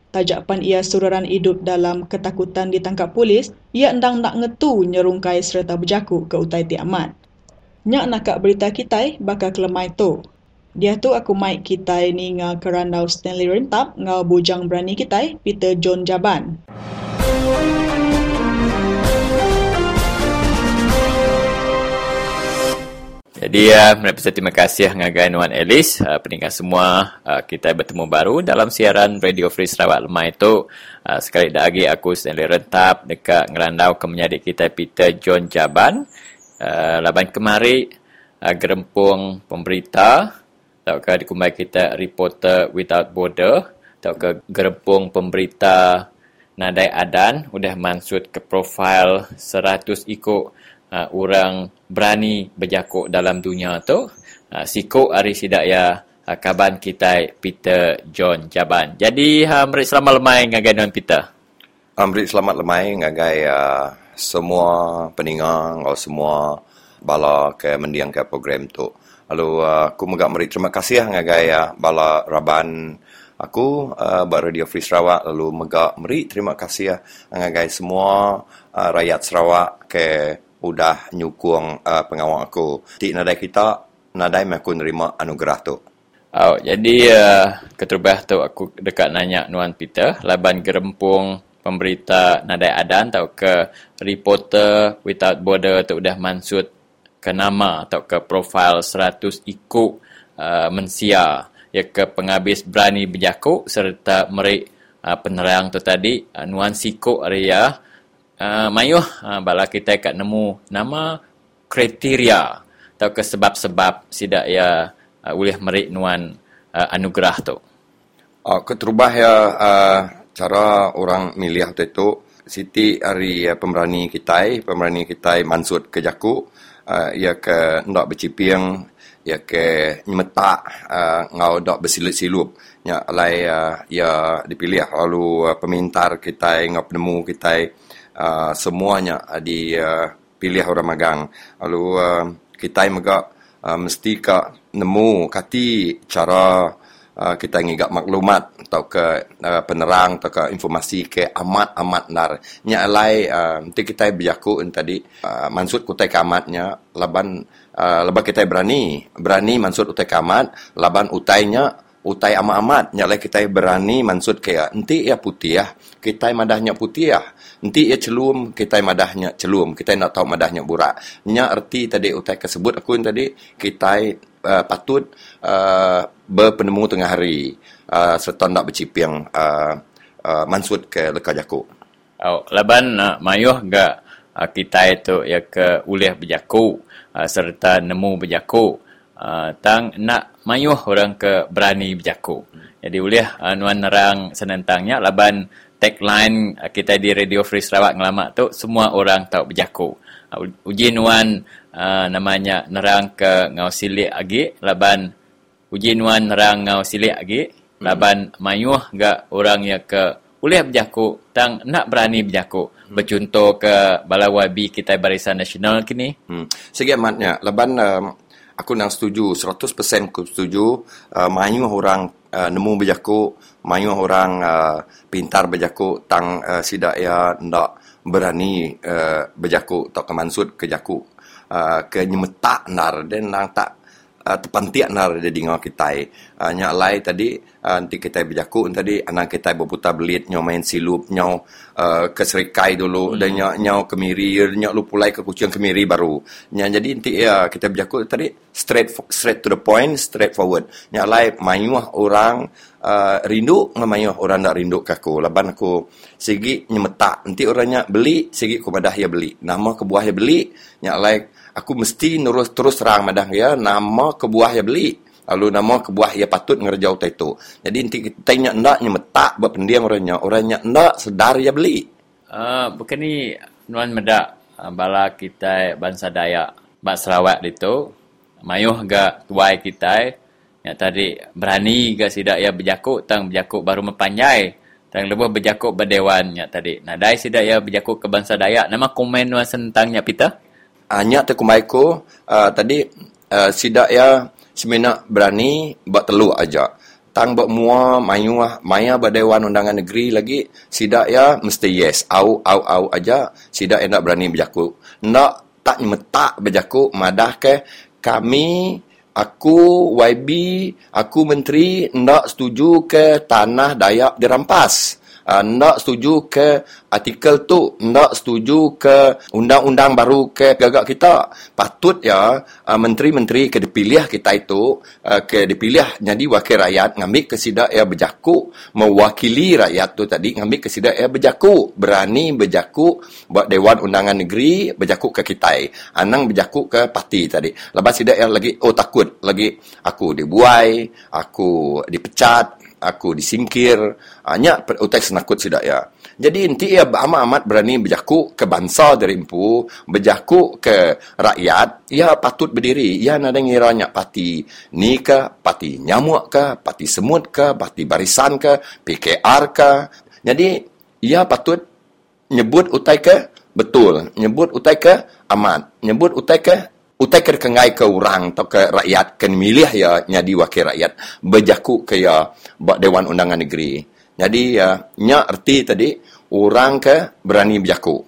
tajapan ia sururan hidup dalam ketakutan ditangkap polis, ia endang nak ngetu nyerungkai serta berjaku ke utai ti amat. Nyak nakak berita kitai bakal kelemai tu. Dia tu aku mai kitai ni ngah kerandau Stanley Rontap ngah bujang berani kitai Peter John Jaban. Jadi, menepis terima kasih ngagai Nuan Elis. Peningkat semua, kita bertemu baru dalam siaran Radio Free Sarawak lemai tu. Sekali lagi aku Stanley Rontap dekat ngerandau ke menyadik kita Peter John Jaban. Laban kemari, gerempung pemberita. Tau ke dikumbai kita Reporter Without Borders. Tau ke gerempung pemberita nadai adan. Udah mansut ke profil 100 ikut. Orang berani berjakuk dalam dunia tu, sikok hari sidakya kaban kita Peter John Jaban. Jadi, amrit selamat lemai ngagai non Peter. Amrit selamat lemai ngagai semua peningang atau semua bala ke mendiang ke program tu. Lalu, aku megak amrit terima kasih ngagai bala raban aku buat Radio Free Sarawak. Lalu, megak amrit terima kasih ngagai semua rakyat Sarawak ke udah nyukung pengawal aku. Ti nadai kita, nadai aku nerima anugerah tu. Oh, jadi keterubah tu aku dekat nanya Nuan Peter, laban gerempung pemberita nadai adan tau ke Reporter Without Border tu udah mansut ke nama tau ke profil 100 ikut mensia, ya ke penghabis berani berjakuk serta merik penerang tu tadi, Nuan sikuk area. Mayuh, bala kita kat nemu nama kriteria atau ke sebab-sebab sidak ya boleh merik nuan anugerah tu. Keterubah ya cara orang milih tu siti hari pemberani kita mansut ke jaku ya ke ndak bercipiang ya ke nyemetak ngau dak bersilup-silup nya alai ya dipilih lalu pemintar kita ngau penemu kita semuanya dipilih orang magang. Lalu kita megak mesti kak nemu kati cara kita ngigak maklumat atau ke penerang atau ke informasi ke amat-amat nar. Nya alai nanti kita berjaku tadi mansud kutai kamatnya laban kita berani mansud utai kamat laban utainya utai amat-amat nyalai kita berani mansud kaya nanti ia putih kita madahnya putih nanti ia celum kita madahnya celum kita nak tahu madahnya burak nya erti tadi utai kesebut aku tadi kita patut berpenemu tengah hari serta nak bercipiang mansud ke leka jaku. Oh, laban mayuh gak kita itu ya ke ulih berjaku serta nemu berjaku tang nak mayuh orang ke berani berjaku. Jadi boleh nuan nerang senentangnya laban tagline kita di Radio Free Sarawak ngelamak tu semua orang tahu berjaku. Uji nuan namanya nerang ke ngau silik agi laban uji nuan nerang ngau silik agi laban mayuh gak orang yang ke boleh berjaku tang nak berani berjaku. bercontoh ke balawabi kita Barisan Nasional kini. Sige amatnya leban aku nang setuju 100% aku setuju mayuh orang nemu bejaku mayuh orang pintar bejaku tang sidaya ndak berani bejaku tak kemansud ke jaku ke nyemetak nar dan nang tak terpantiak nar jadi ngau kitai nya lai tadi nanti kitai bejaku tadi anak kitai berputar belit nyau main silup nyau ke Serikai dulu dan nyau kemiri nyau lu pulai ke Kuching kemiri baru nya jadi nanti kitai bejaku tadi straight to the point straight forward nya lai mayuh orang rindu ngemayuh orang nak rindu kaku laban aku segi nyemetak nanti orangnya beli segi ku madah ya beli nama ke buah ya beli nya lai aku mesti terus terang madang ya nama kebuah ya beli lalu nama kebuah ya patut ngerjau itu. Jadi inti kita nyaknya metak buat pendiam orangnya ndak sedar ya beli bukan ni nuan medak bala kita bangsa Dayak bak Sarawak itu mayuh ga tuai kita yang tadi berani ga sidak ya berjakuk tang berjakuk baru mepanjai tang lebih berjakuk berdewan yang tadi nadai sidak ya berjakuk ke bangsa Dayak nama komen nuan sentangnya Peter hanya terkumai ku tadi sidak ya semena berani buat teluk aja tang buat mua mayuah maya berdewan undangan negeri lagi sidak ya mesti yes au aja sidak ya nak berani berjaku nak tak metak berjaku madah ke kami aku YB aku menteri nak setuju ke tanah Dayak dirampas nak setuju ke artikel tu, nak setuju ke undang-undang baru ke gagak kita. Patut ya menteri-menteri ke dipilih kita itu, ke dipilih jadi wakil rakyat, ngambil ke sidak ya berjaku, mewakili rakyat tu tadi, ngambil ke sidak ya berjaku, berani berjaku buat Dewan Undangan Negeri, berjaku ke kita. Anang berjaku ke parti tadi. Lepas sidak ya lagi, oh takut lagi aku dibuai, aku dipecat, aku disingkir hanya utak senakut sidak ya jadi inti ia amat berani berjaku ke bangsa dari impu berjaku ke rakyat ia patut berdiri ia ada ngiranya parti ni ke parti nyamuk ke parti semut ke parti barisan ke PKR ke jadi ia patut nyebut utai ke betul nyebut utai ke amat nyebut utai ke utai ke kengai ke orang atau ke rakyat kan milih ya jadi wakil rakyat berjaku ke ya buat Dewan Undangan Negeri jadi nya erti tadi orang ke berani berjaku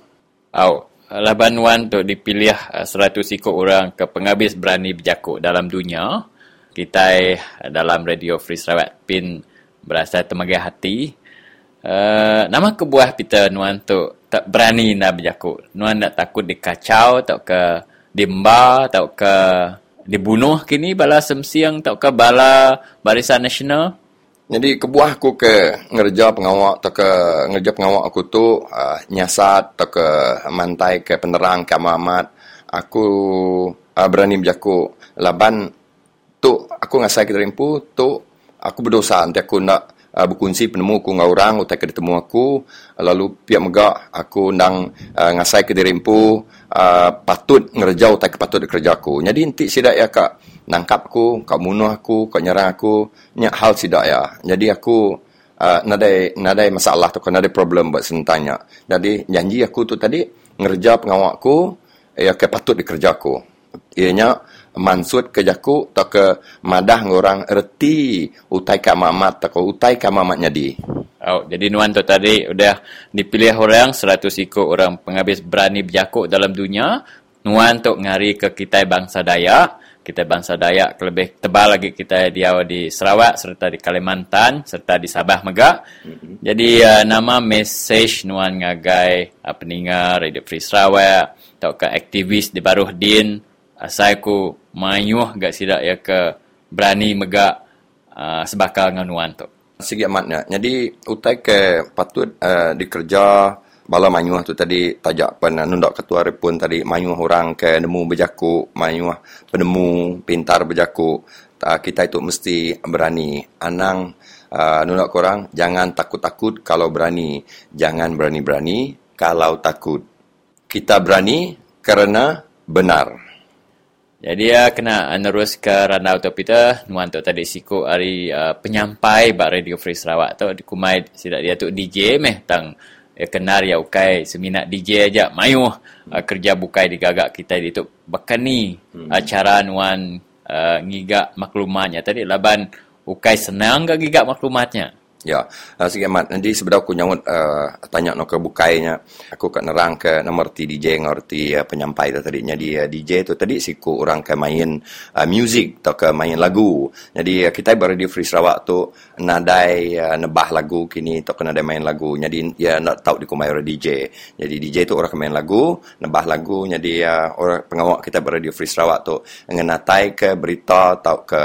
laban wan tu dipilih 100 ikut orang ke penghabis berani berjaku dalam dunia kita dalam Radio Free Sarawak pin berasa temagi hati nama kebuah Peter nuan tu tak berani nak berjaku nuan nak takut dikacau tak ke dimba atau ke dibunuh kini bala semsiang atau ke bala Barisan Nasional jadi kebuah aku ke ngerja pengawak atau ke ngerja pengawak aku tu nyasat atau ke mantai ke penerang ke Muhammad aku berani berjaku laban tu aku ngasai kita rimpu tu aku berdosa nanti aku nak berkunci penemu aku dengan orang utai ke ditemu aku lalu pihak megak aku nang ngasai ke dirimpu patut ngerjau utai ke patut kerja aku jadi inti sidak ya kak nangkap aku kak bunuh aku kak nyerang aku nyak hal sidak ya jadi aku nadai masalah tu nadai problem buat sentanya jadi janji aku tu tadi ngerja pengawak aku ya ke patut dikerja aku ianya mansud ke jaku atau ke madah orang erti utai ke mamat atau utai ke mamatnya di jadi nuan tu tadi udah dipilih orang 100 ikut orang penghabis berani berjaku dalam dunia nuan tu ngari ke kita bangsa Dayak lebih tebal lagi kita dia di Sarawak serta di Kalimantan serta di Sabah Megak jadi nama message nuan ngagai peningar Radio Free Sarawak atau ke aktivis di Baruh Din asal ku mayuh gak sidak ya ke berani megak sebakal dengan nuan tu. Segi amatnya. Jadi utai ke patut dikerja bala mayuh tu tadi tajak pen nundak ketua repun tadi mayuh orang ke nemu berjaku mayuh penemu pintar berjaku kita itu mesti berani anang nundak korang jangan takut-takut kalau berani jangan berani-berani kalau takut. Kita berani kerana benar. Jadi ya kena nerus ke randau tu Peter nuan tu tadi siku hari penyampai bak Radio Free Sarawak tu kumai sidak dia tu DJ meh tang kenar ya ukai seminat DJ aja mayuh kerja bukai digagak kita itu bekani acara nuan ngigak maklumatnya tadi laban ukai senang gak gigak maklumatnya. Ya, sikit amat. Nanti sebenarnya aku nyawut tanya nak ke bukainya. Aku kat nerang ke nomor ti DJ ngorti penyampai tu tadinya dia DJ tu tadi siku orang ke main music atau ke main lagu. Jadi kita berada di Free Sarawak tu nadai nebah lagu kini tak kena ada main lagu. Jadi dia nak tahu dikumai orang DJ. Jadi DJ tu orang ke main lagu, nebah lagu. Jadi orang pengawak kita berada di Free Sarawak tu ngenatai ke berita atau ke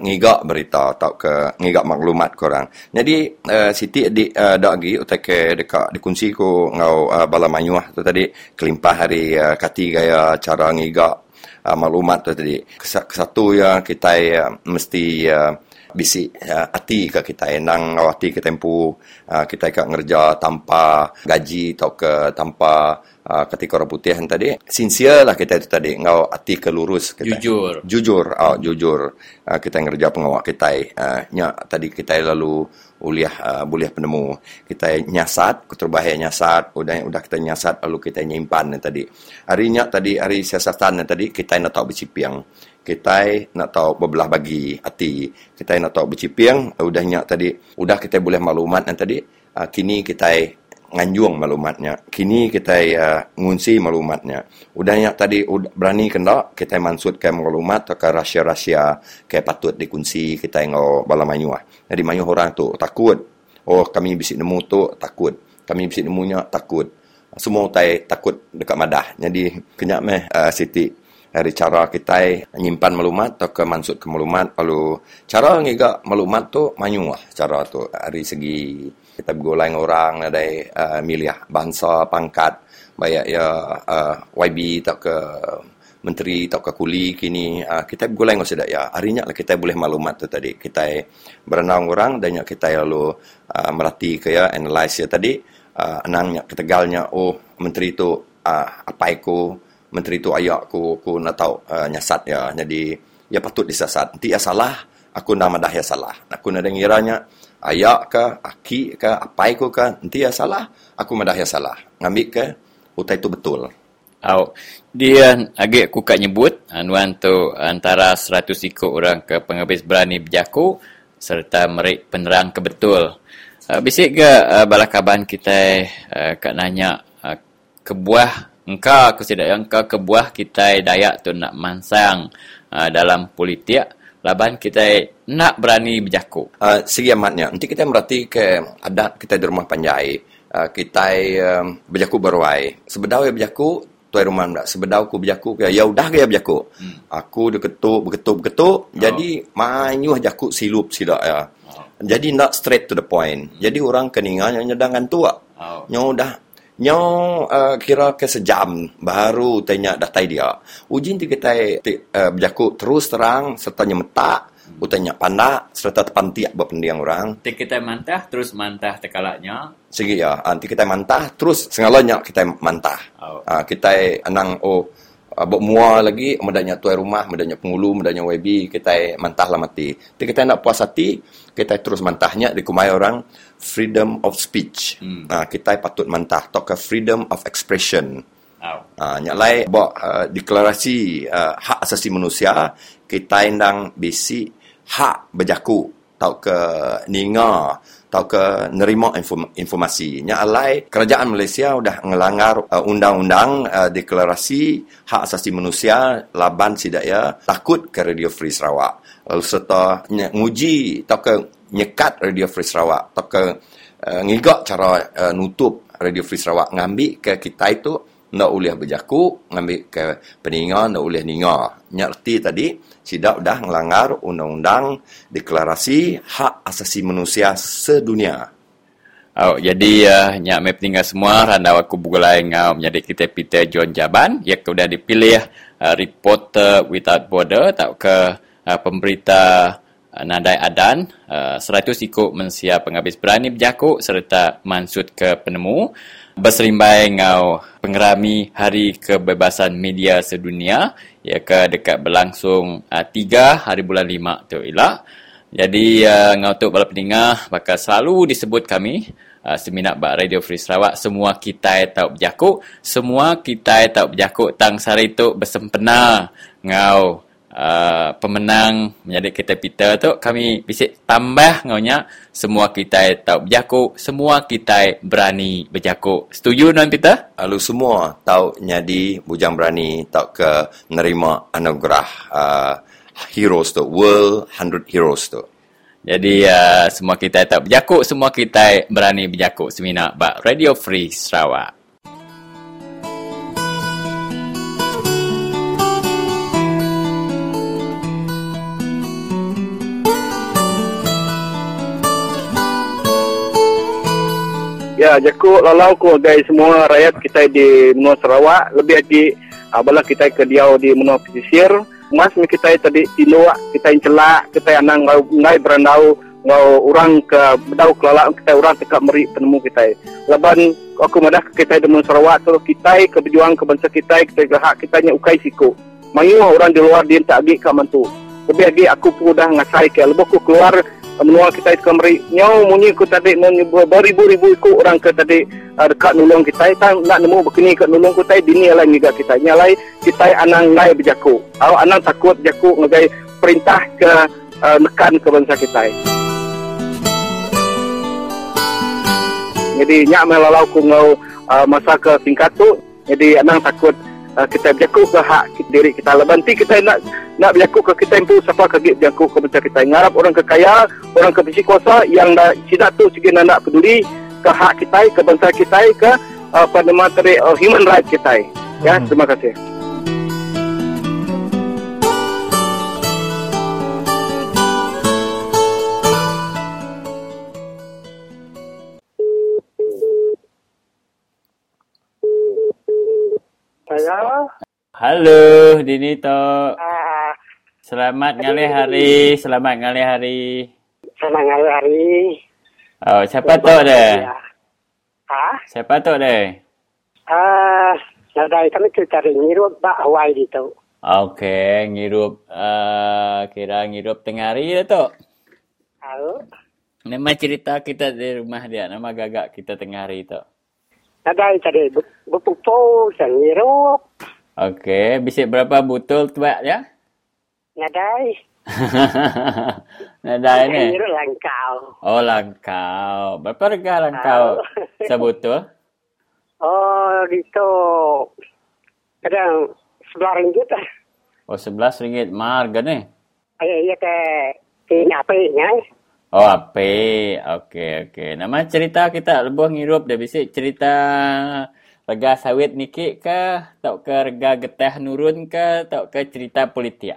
ngigak berita atau ke ngigak maklumat korang. Jadi siti di dagi utak ke dekat dikunci ko ngau bala manyuah tu tadi kelimpah hari kati gaya cara ngigak maklumat tu tadi. Satu ya kita mesti bisi hati ke kita nang ngawati ke tempu kita ke ngerja tanpa gaji atau ke tanpa ketika orang putih tadi sincere lah kita itu tadi ngau hati ke lurus kita jujur kita ngerja pengawak kita nya tadi kita lalu boleh penemu kita nyasat keterbahaya nyasat udah kita nyasat lalu kita nyimpan tadi harinya tadi hari siasatan tadi kita nak tahu bercipiang kita nak tahu berbelah bagi hati kita nak tahu bercipiang udahnya tadi udah kita boleh maklumat tadi kini kita nganjung maklumatnya. Kini kita ngunci maklumatnya. Udahnya tadi berani kena kita mansutkan maklumat atau rahsia-rahsia ke patut dikunci kita ngau bala manyuah. Jadi manyuah orang tu takut. Oh kami bisik nemu tu takut. Kami bisik nemunya takut. Semua tai takut dekat madah. Jadi kenyak meh siti dari cara kita nyimpan maklumat atau ke mansut ke maklumat lalu cara ngigak maklumat tu manyuah cara tu dari segi kita bergolai orang dari miliah bangsa pangkat baik ya YB tak ke menteri tak ke kuli kini kita bergolai ngos dak ya harinya lah kita boleh maklumat tu tadi kita berenang orang dan kita lalu merhati ke ya analyse ya tadi anangnya ketegalnya oh menteri tu apa aku menteri tu ayak aku nak tahu nyasat ya jadi ya patut disasat nanti ya salah aku nak madah ya salah aku nak dengiranya ayak ke, aki ke, apai ko ke, nanti ya salah, aku madah ya salah. Ngambil ke, utai tu betul. Oh, dia agak aku kat nyebut, anuan tu antara 100 ikut orang ke penghabis berani berjaku, serta merik penerang ke betul. Bisik ke balakaban kita kat nanya, kebuah, engkau, aku sedak engkau, kebuah kita dayak tu nak mansang dalam politik, laban kita nak berani berjaku. Segi amatnya, nanti kita merhati ke adat kita di rumah panjai. Kita berjaku beruai. Sebedau ya berjaku, tuai rumah tak? Sebedau ku berjaku, ya udah ke ya berjaku. Aku berketuk. Oh. Jadi, manyuh jaku silup silap ya. Oh. Jadi, nak straight to the point. Jadi, orang keningan yang nyedangan tua. Oh. Yang udah. Nyo kira ke sejam baru tanya datai dia. Ujin kita berjaku terus terang serta nyemetak, utanya pandak serta tepantiak berpendiang orang. Nanti kita mantah terus mantah tekalaknya. Segi ya, nanti kita mantah terus sengalanya kita mantah. Oh. Kita anang bok mua lagi, medanya tuai rumah, medanya pengulu, medanya YB, kita mantahlah mati. Jadi kita nak puas hati, kita terus mantahnya dikumai orang freedom of speech. Kita patut mantah talk freedom of expression. Nyak lai bok deklarasi hak asasi manusia, kita endang bisi hak berjaku tau ke ninga tau ke nerima informasi. Nya alai kerajaan Malaysia sudah ngelanggar undang-undang deklarasi hak asasi manusia laban sidaya takut ke Radio Free Sarawak. Lalu serta nguji tau ke nyekat Radio Free Sarawak tau ke ngigak cara nutup Radio Free Sarawak ngambil ke kita itu nak uliah berjaku ngambil ke peninga nak uliah ninga. Nya erti tadi sidak dah melanggar undang-undang deklarasi hak asasi manusia sedunia. Jadi nyak meh peninggal semua randau aku bugulai ngau menjadi kita Peter John Jaban yang sudah dipilih Reporter Without Borders atau ke pemberita nadai adan 100 ikut mensia penghabis berani berjaku serta mansut ke penemu berserimbai ngau pengerami hari kebebasan media sedunia ia ke dekat berlangsung 3 hari bulan 5 tu ialah Jadi, ngau tuk bala peningah bakal selalu disebut kami seminat bak Radio Free Sarawak. Semua kita tau berjakuk, semua kita tau berjakuk tang sari tuk bersempena ngau pemenang menjadi kita Peter tu. Kami bisik tambah ngaunya, semua kita tau berjakuk, semua kita berani berjakuk. Setuju non Peter? Lalu semua tau nyadi bujang berani tau ke menerima anugerah Heroes tu, World 100 Heroes tu. Jadi, semua kita tau berjakuk, semua kita berani berjakuk. Seminar bak Radio Free Sarawak. Ya, jakuk lalau ko dari semua rakyat kita di Menua Sarawak. Lebih lagi, bala kita ke diau di Menua Pesisir. Mas kita tadi iluak, kita celak, kita anang ngai berandau, ngau orang ke bedau kelalak kita orang dekat meri penemu kita. Laban aku madah kita di Menua Sarawak tu kita ke berjuang ke bangsa kita gahak kita nya ukai siku. Mangiu orang di luar dia tak agi ka mantu. Lebih lagi aku pun dah ngasai ke lebih aku keluar menua kita itu kemari nyau munyi ku tadi beribu-ribu ikut orang ke tadi dekat nulung kita tang nak nemu bekini kat nulung ku tadi dini lain juga kita nyalai kita anang lai berjaku au anang takut berjaku ngagai perintah ke nekan ke bangsa kita. Jadi nyak melalau ku ngau masa ke singkat tu jadi anang takut kita berjaku ke hak diri kita. Lebanti kita nak berjaku ke kita empu siapa kagik berjaku ke benda kita. Ngarap orang kekaya, orang ke besi kuasa yang dah sidak tu sikit nak peduli ke hak kita, ke bangsa kita, ke pada materi human rights kita. Ya, terima kasih. Halo, Dini Tok. Selamat ngalih hari. Selamat ngalih hari. Selamat ngalih hari. Oh, siapa Tok dah? Siapa Tok dah? Nadai kami cari ngirup bak Hawaii di Tok. Okey, ngirup. Kira ngirup tengah hari dah Tok. Halo. Nama cerita kita di rumah dia. Nama gagak kita tengah hari Tok. Nadai cari berpupuk, ngirup. Okey, bisik berapa butul tuak ya? Nadai. Nadai ni. Ini langkau. Oh, langkau. Berapa harga langkau sebutul? Oh, itu kadang RM11 lah. Oh, RM11 harga ni? Iya ke ini apa ni? Oh, apa? Okey, okey. Nama cerita kita lebuh ngirup dah bisik cerita rega sawit nikik ke, atau ke rega getah nurun ke, atau ke cerita politik?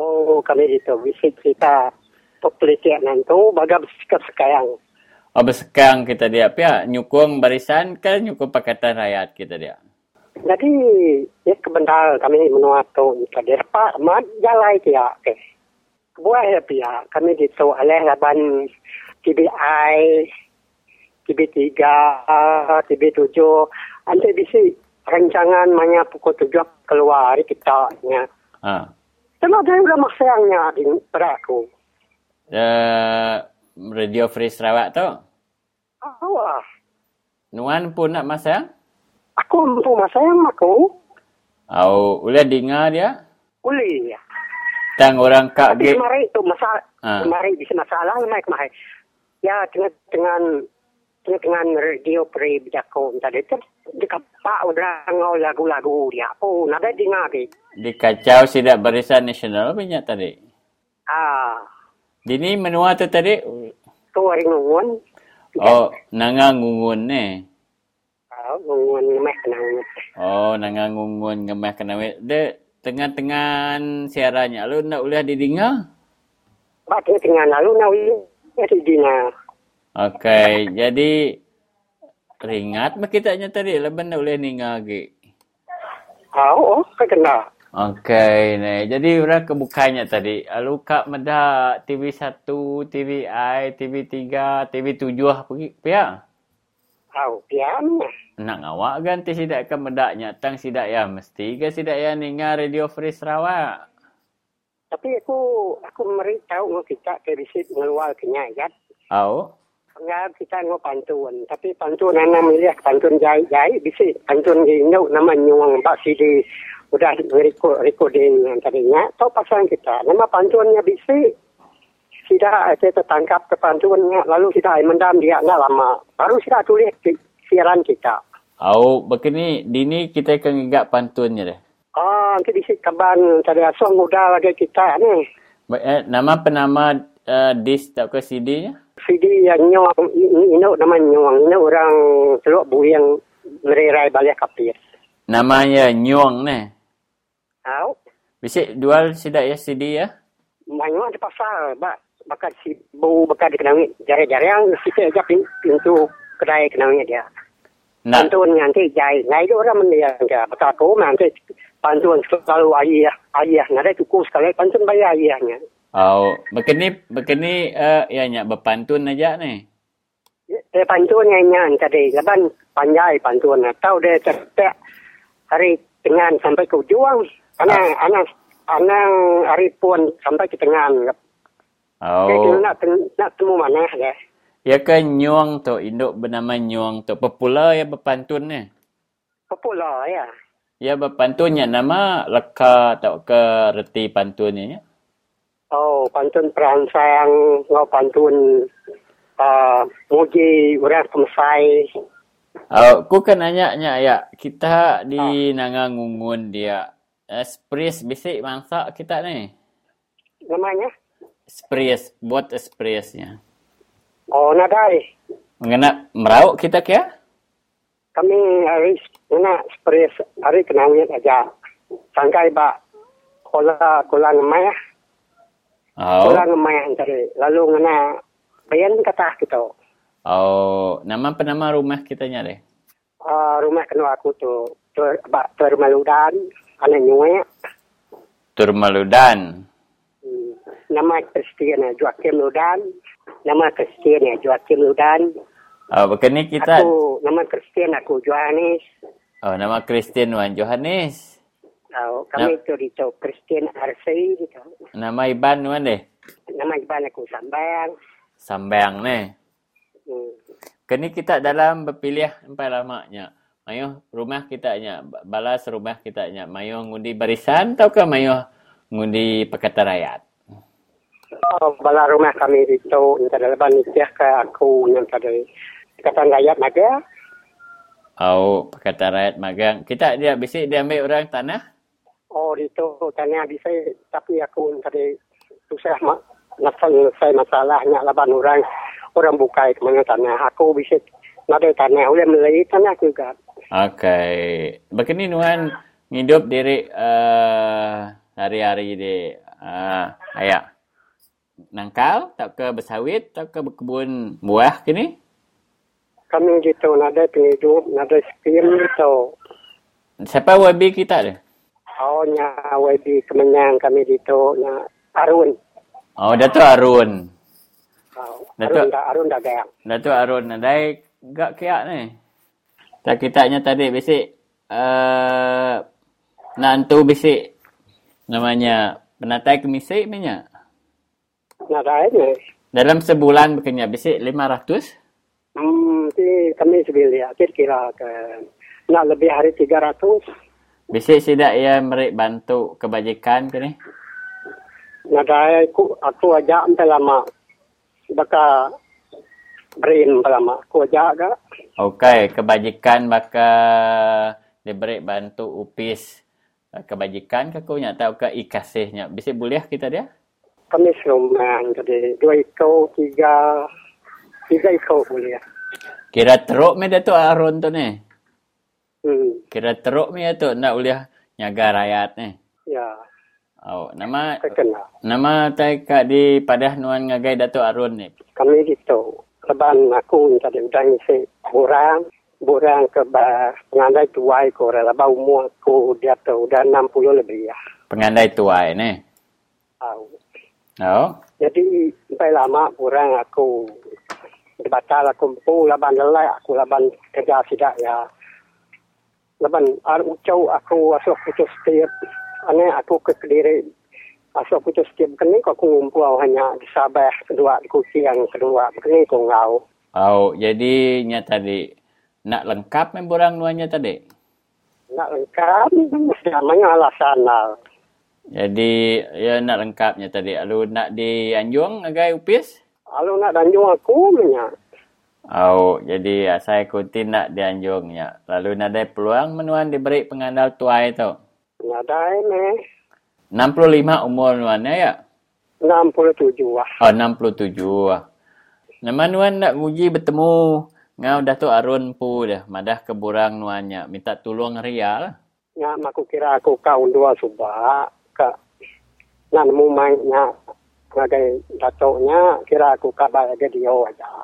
Oh, kami itu bisik cerita politik nantu, baga bersekang-sekang. Oh, bersekang kita dia. Pihak nyukung barisan ke nyukung Pakatan Rakyat kita dia? Jadi, ya kebentar kami menuatu. Jadi, Pak, mat jalai dia. Kebuah ya pihak. Kami itu alih laban TBI, TB3, TB7, anda bisik rancangan hanya pukul 7 keluar hari kita nya. Ha. Sebab dia sudah maksangnya di peraku. Radio Free Sarawak tu. Awak. Nuan pun nak masang? Aku pun masang aku. Au, boleh dengar dia? Boleh ya. Tang orang kak dia. Kemarin tu masalah. Kemarin bisa masalah mai. Ya dengan radio Free berjakung tadi tu. Dikapak orang ngau lagu-lagu dia. Oh, nak ada dengar ke? Dikacau sidak barisan nasional banyak tadi. Dini menua tu tadi? Tu hari ngungun. Oh, nangang ngungun ni? Oh, ngungun ngemeh kenawit. Oh, nangang ngungun ngemeh kenawit. Dia tengah-tengah siarannya. Lu nak uliah didengar? Pak, tengah-tengah lalu nak uliah didengar. Okey, jadi ringat makitanya tadi leban boleh ninga ge. Oh, kena. Okey, ni. Jadi orang kebukanya tadi, luka medah TV1, TVI, TV3, TV7 pergi pia. Au, pian. Nak awak ganti sidak ke medaknya tang sidak ya mesti ke sidak ya ninga Radio Free Sarawak. Tapi aku merintau ngau kita ke riset ngelual kenyayat. Au. Ngau kita ngau pantun. Tapi pantun anak milih pantun jai bisi pantun ginau nama nyuang pak sidi udah recording antaranya. Tahu pasang kita nama pantunnya bisi. Sida kita tangkap ke pantunnya lalu kita mendam dia enggak lama. Baru kita tulis siaran kita. Au, begini dini kita akan ingat pantunnya deh. Oh, kita disik kaban tadi asong muda lagi kita ni. Nama penama disk tak ke CD-nya? CD yang nyong, ini nama nyong. Ini orang Teluk Buyang Mererai Balik Kapir. Namanya nyong ni? Tahu. Bisa dual sidak ya CD ya? Banyak di pasar. Bakal si bau bakal dikenangi. Jarang-jarang kita ajak pintu kedai kenangi dia. Pantun nanti jai. Ngai itu orang mendiang dia. Bakal aku nanti... Pantun selalu ayah nak ada cukup sekali pantun bayar ayahnya. Oh, begini ya nyak berpantun aja ni. Pantun nyanyian tadi, leban panjai pantun atau dia cerita hari tengah sampai ke juang. Anak hari pun sampai ke tengah. Oh. Jadi nak temu mana dah? Ya ke nyuang tu induk bernama nyuang tu popular ya berpantun ni. Popular ya. Ya, berpantunnya nama leka atau ke reti pantunnya? Oh, pantun perangsang, pantun muji, orang pemesai. Oh, aku kan nanya ya, kita di Nangang Ngungun dia. Spries bisik masak kita ni? Namanya? Spries, buat spriesnya. Oh, nadai. Mengenai merauk kita kaya? Kami hari nak spres hari kenangit aja. Sangkai bak kola ngemai. Oh. Kola ngemai antara. Lalu ngena bayan kata kita. Oh, nama rumah kita nyari? Rumah kenal aku tu. Tur Maludan, anak nyuwe. Tur Maludan. Nama Kristian Joachim Ludan. Oh, begini kita... Aku, nama Kristian aku, Yohannes. Oh, nama Kristian Wan Yohannes. Oh, kami itu dito Kristian Arsi. Dito. Nama Iban Wan deh? Nama Iban aku, Sambang. Sambang ni? Kini kita dalam berpilih empat lamaknya. Mayuh rumah kita nya. Balas rumah kita nya. Mayuh ngundi barisan ataukah mayuh ngundi Pakatan Rakyat? Oh, balas rumah kami dito. Nanti ada leban nisiah ke aku. Nanti ada... Pakatan Rakyat Magang. Oh, Pakatan Rakyat Magang. Kita dia bisik dia ambil orang tanah? Oh, itu tanah bisik. Tapi aku tadi susah selesai masalahnya laban orang. Orang bukai ke mana tanah. Aku bisik nak ada tanah. Oleh Melayu tanah juga. Okey. Begini Nuan hidup diri hari-hari di ayak. Nangkal, tak ke bersawit, tak ke berkebun buah kini? Kami gitu, ada penghidup, ada spin gitu. Siapa YB kita tu? Oh, nya YB kemenang kami gitu, nya Arun. Oh, Datuk Arun. Oh, Arun dah gaya. Datuk Arun, ada gak kiak ni. Tak kitanya tadi, bisik. Nantu bisik. Namanya, penatai kemisik minyak. Penatai ni. Dalam sebulan bekerja, bisik 500? Kami sebilik kira-kira nak lebih hari 300. Bisik sidak ia merik bantu kebajikan ke ni? Nadai aku ajak sampai lama. Bakal berin sampai lama. Aku ajak ke? Okey, kebajikan bakal diberik bantu upis kebajikan ke aku nak tahu ke ikasihnya. Bisik boleh kita dia? Kami serumang tadi. 2 ekor, 3 ikut boleh. Kira teruk me Datuk Arun tu ni? Kira teruk me tu nak uliah nyaga rakyat ni? Ya. Oh, nama terkenal. Nama tai kat di Padah Nuan ngagai Datuk Arun ni? Kami gitu. Leban aku tadi udah ngisi borang ke pengandai tuai korang. Leban umur aku dia tu udah 60 lebih ya. Pengandai tuai ni? Oh. Jadi, sampai lama borang aku... Batal aku pun laban lelai aku laban kerja sidak ya. Laban ucau aku asal putus setiap. Ane aku ke Kediri Pasok putus setiap kini kau kumpul hanya di Sabah kedua, di kursi yang kedua. Kini kau ngau. Oh, jadinya tadi nak lengkap memang borang nuanya tadi? Nak lengkap, namanya alasan lah. Jadi, ya nak lengkapnya tadi. Lalu nak di Anjung agai upis? Lalu nak di Anjung aku punya. Oh, jadi saya kunti nak di Anjungnya. Lalu nak ada peluang menuan diberi pengandal tuai tu? Nak ada meh. 65 umur nuan ya? 67 lah. Oh, 67 lah. Nama nuan nak uji bertemu ngau Datuk Arun pu dah. Madah keburang nuannya. Minta tolong ria lah. Nga maku kira aku kau dua subak. Kak, nak nemu mainnya. Ngagai datuknya, kira aku kak balik dia aja.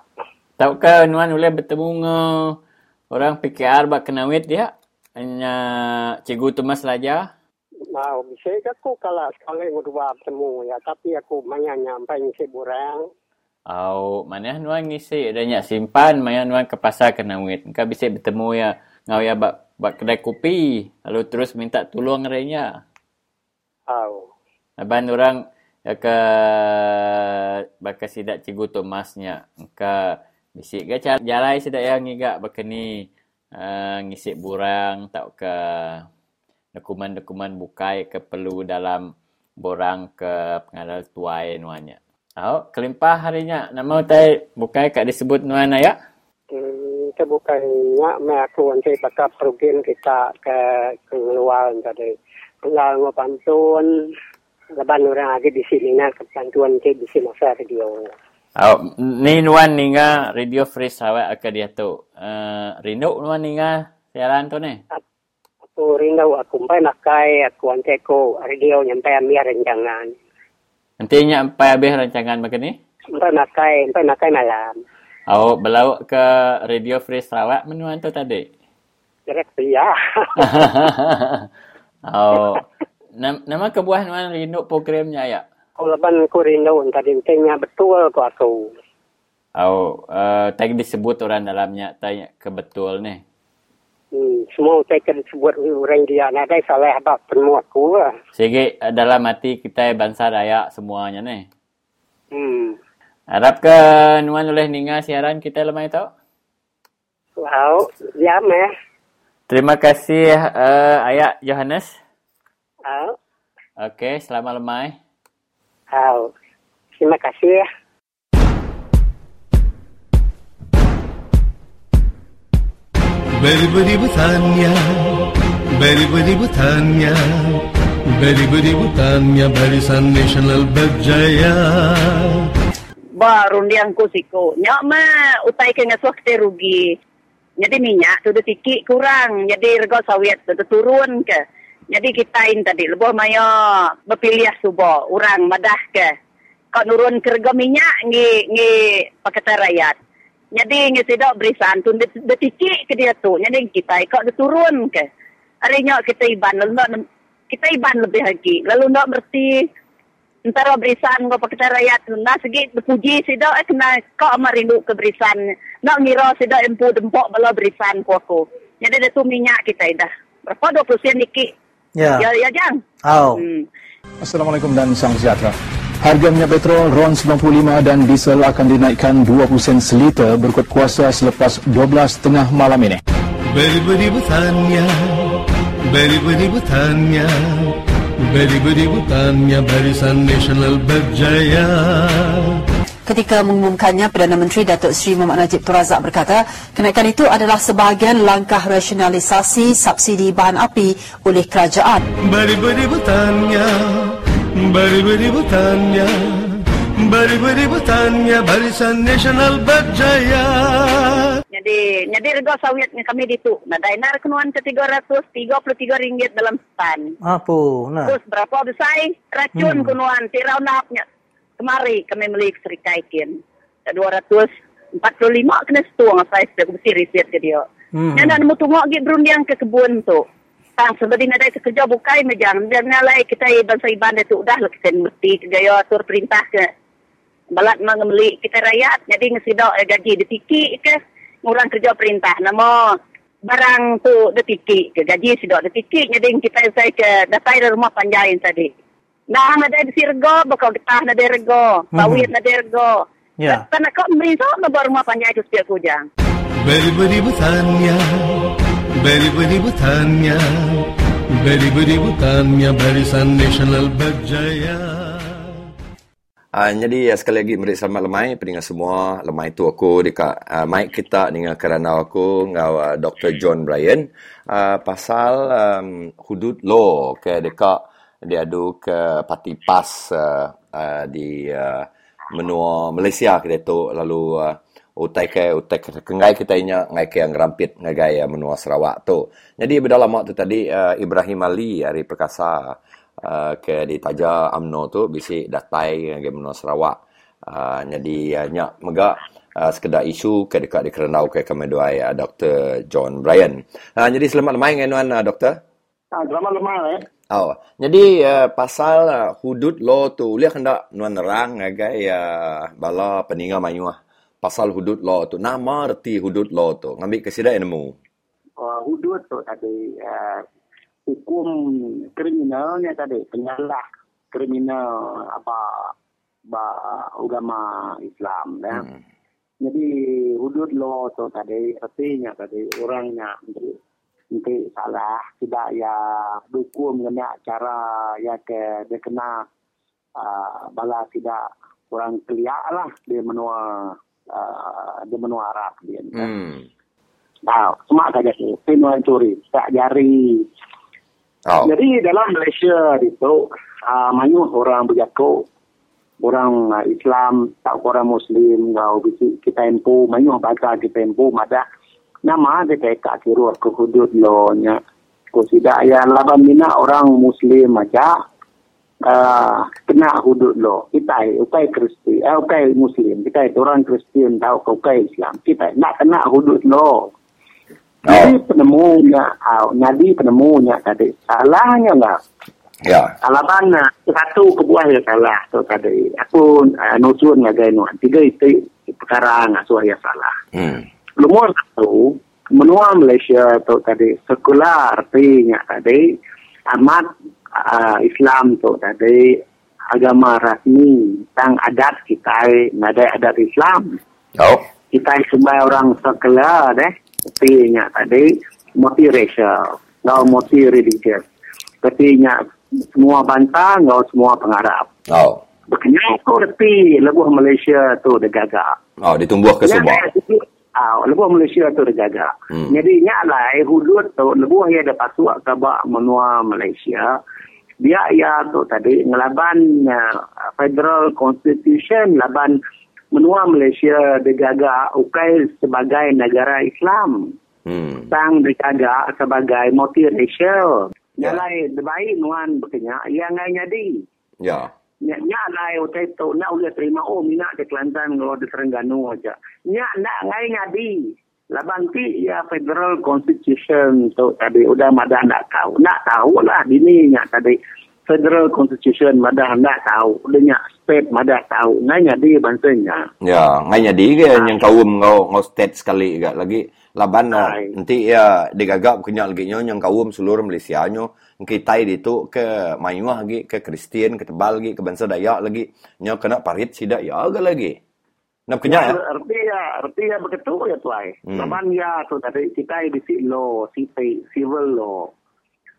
Tahu ke nuan boleh bertemu ngau orang PKR bak kenawit dia? Hanya Cikgu Tumas Raja. Mau bisa aku kalau sekali berdua bertemu ya. Tapi aku banyak nyampai ngisi burang. Oh, mana nuan ngisi adanya simpan, mana nuan ke pasar kenawit. Engkau bisa bertemu ya, ngau ya bak kedai kopi, lalu terus minta tolong renya. Oh. Abang orang ya ke bak sidak Cikgu Thomasnya. Engkau bisik ke jalai sidak yang ngigak bakeni ngisi burang tak ke dokumen-dokumen bukai ke perlu dalam borang ke pengadal tuai nuannya. Oh, kelimpah harinya. Nama utai bukai kat disebut nuan ayak? Kita bukainya, aku nanti bakal perugin kita ke luar tadi. Pulau ngepantun, leban orang lagi di sini nak kepantuan ke di sini masa radio. Oh, ni nuan ninga Radio Free Sarawak akan dia tu. Rindu nuan ninga siaran tu ni? Aku rindu, aku mpai nakai, aku nanti aku radio nyampai ambil rencangan. Nantinya sampai habis rancangan macam ni? Sampai nakai malam. Oh, berlauk ke Radio Free Sarawak menuan tu tadi? Direct ya. Oh, nama kebuah nuan rindu programnya ya? Oh, leban ku rindu tadi intinya betul tu aku. Oh, tak disebut orang dalamnya, tanya kebetul ni? Semua kita disebut orang dia nak ada salah abang penuh aku lah. Sige, dalam hati kita bangsa Dayak semuanya ni. Harap ke nuan oleh ninga siaran kita lemah itu? Wow, ya meh. Terima kasih Ayak Yohannes. Wow. Okey, selamat lemah. Wow, terima kasih. Beri beri butanya, barisan nasional berjaya. Barundiang kusiko, nyak mah utai kena swakte rugi. Jadi minyak tu sedikit kurang, jadi rego sawit tu turun ke. Jadi kitain tadi lebo mayo berpilih subo, orang madah ke. Kau nurun ke rego minyak ngi pakai rakyat. Jadi nggak sedap berisan tu, detikik ke dia tu. Jadi kita ikut dia turun ke. Harinya kita iban lebih lagi. Lalu nak berarti antara berisan kau pakai rakyat tu. Nah sikit berpuji sedap kena kau amat rindu ke berisan. Nak ngira sedap empu dempok bela berisan ku aku. Jadi dia tu minyak kita dah. Berapa 20 sen dikit. Ya Jang. Oh. Assalamualaikum dan salam sejahtera. Harga minyak petrol RON95 dan diesel akan dinaikkan 20 sen seliter berikut kuasa selepas 12.30 malam ini. Beri-beri butanya, Barisan Nasional berjaya. Ketika mengumumkannya, Perdana Menteri Datuk Seri Muhammad Najib Razak berkata, kenaikan itu adalah sebahagian langkah rasionalisasi subsidi bahan api oleh kerajaan. Beri-beri butanya, Barisan Nasional berjaya. Jadi rego sawitnya kami ditu. Nah, dainar kenuan ke RM333 dalam setan. Apo, nah. Terus berapa besai racun kenuan tirau nahapnya. Kemari kami beli serikaikin. 245 kena setuang saya sudah mesti riset ke dia. Ya nak nemu tungok git berundiang ke kebun tu. Sebelum ada kerja bukai majang dan nalai kita bangsa iban itu dah lah kita mesti gaya atur perintah ke balat mengemeli kita rakyat jadi ngesidok gaji detikik ke ngurang kerja perintah nama barang tu detikik ke gaji sidok detikik jadi kita saya ke datai rumah panjai tadi Nah na dai sirgo bako kita na dergo, bawit na dergo. Ya. Karena kok meriso baru rumah panjang itu setiap kujang. Beribu-ribu tanya, barisan nasional berjaya. Jadi sekali lagi mari selamat lemai peningat semua lemai tu aku dekat mic kita dengan kerana aku dengan Dr. John Brian pasal hudud law ke dekat diadu ke parti PAS di menua Malaysia kita tu lalu utai ke kengai kita inya ngai ke yang rampit ngagai menua Sarawak tu. Jadi bedalam waktu tadi Ibrahim Ali dari Perkasa ke ditaja UMNO tu bisi datai ke UMNO Sarawak jadi nyak megak sekedar isu ke dekat di Kerenau ke kami doai Dr. John Brian. Jadi selamat lemai ngenuan doktor. Selamat lemai. Jadi pasal hudud law tu ulah hendak nuan nerang agai bala peninga mayuah pasal hudud law tu nama erti hudud law tu ngambil kesida ilmu. Hudud tu tadi hukum kriminalnya tadi penyalah kriminal apa agama Islam ya. Jadi hudud law tu tadi artinya tadi orangnya nanti salah tidak ya hukum kena cara ya ke dia kena bala tidak kurang keliak lah dia menua Arab dia. Nah, semua saja tu penua curi tak jari. Jadi dalam Malaysia itu, banyak orang berjaku, orang Islam, tak orang Muslim, kalau kita empu, banyak baca kita empu, ada nama kita kat kira ke hudud lawnya. Kalau tidak, ya laban mina orang Muslim aja kena hudud law. Kita ukai Kristian, ukai Muslim, kita orang Kristian tahu ukai Islam, kita nak kena hudud law. Nadi penemunya tadi salahnya enggak? Ya. Alaban satu kebuah ya salah tu tadi. Aku nusun ngagai nuan tiga itu perkara ngasuh ya salah. Lumur satu menua Malaysia tu tadi sekular artinya tadi amat Islam tu tadi agama rasmi tang adat kita nadai adat Islam. Kita sebagai orang sekular artinya tadi multiracial, atau multireligious. Artinya semua bantang atau semua pengharap. Bukannya itu arti lebuh Malaysia tu degagak. Ditumbuh ke Sabah. Lebuh Malaysia tu degagak. Jadi nyaklah hudud tu lebuh ia dapat suak kabak menua Malaysia. Dia ia tu tadi ngelaban federal constitution laban menua Malaysia dijaga ukai sebagai negara Islam. Sang dijaga sebagai multiracial. Nyalai baik nuan bekenya yang ngadi. Ya. Nyalai utai tu nak ulah terima mina ke Kelantan kalau di Terengganu aja. Nyak nak ngai ngadi. Laban ti ya federal constitution tu tadi udah madah nak tahu. Nak tahulah ini nyak tadi. Federal Constitution madah nak tahu dia state madah tahu nanya dia bansanya ya nganya dia ke yang kaum ngau state sekali gak lagi laban nanti ya digagap kenya lagi yang kaum seluruh Malaysia nyo kita itu ke mayuah lagi ke Kristian ke tebal lagi ke bangsa Dayak lagi nyo kena parit sida ya agak lagi nak kenya arti ya begitu ya tuai laban ya tu tadi kita di law civil law.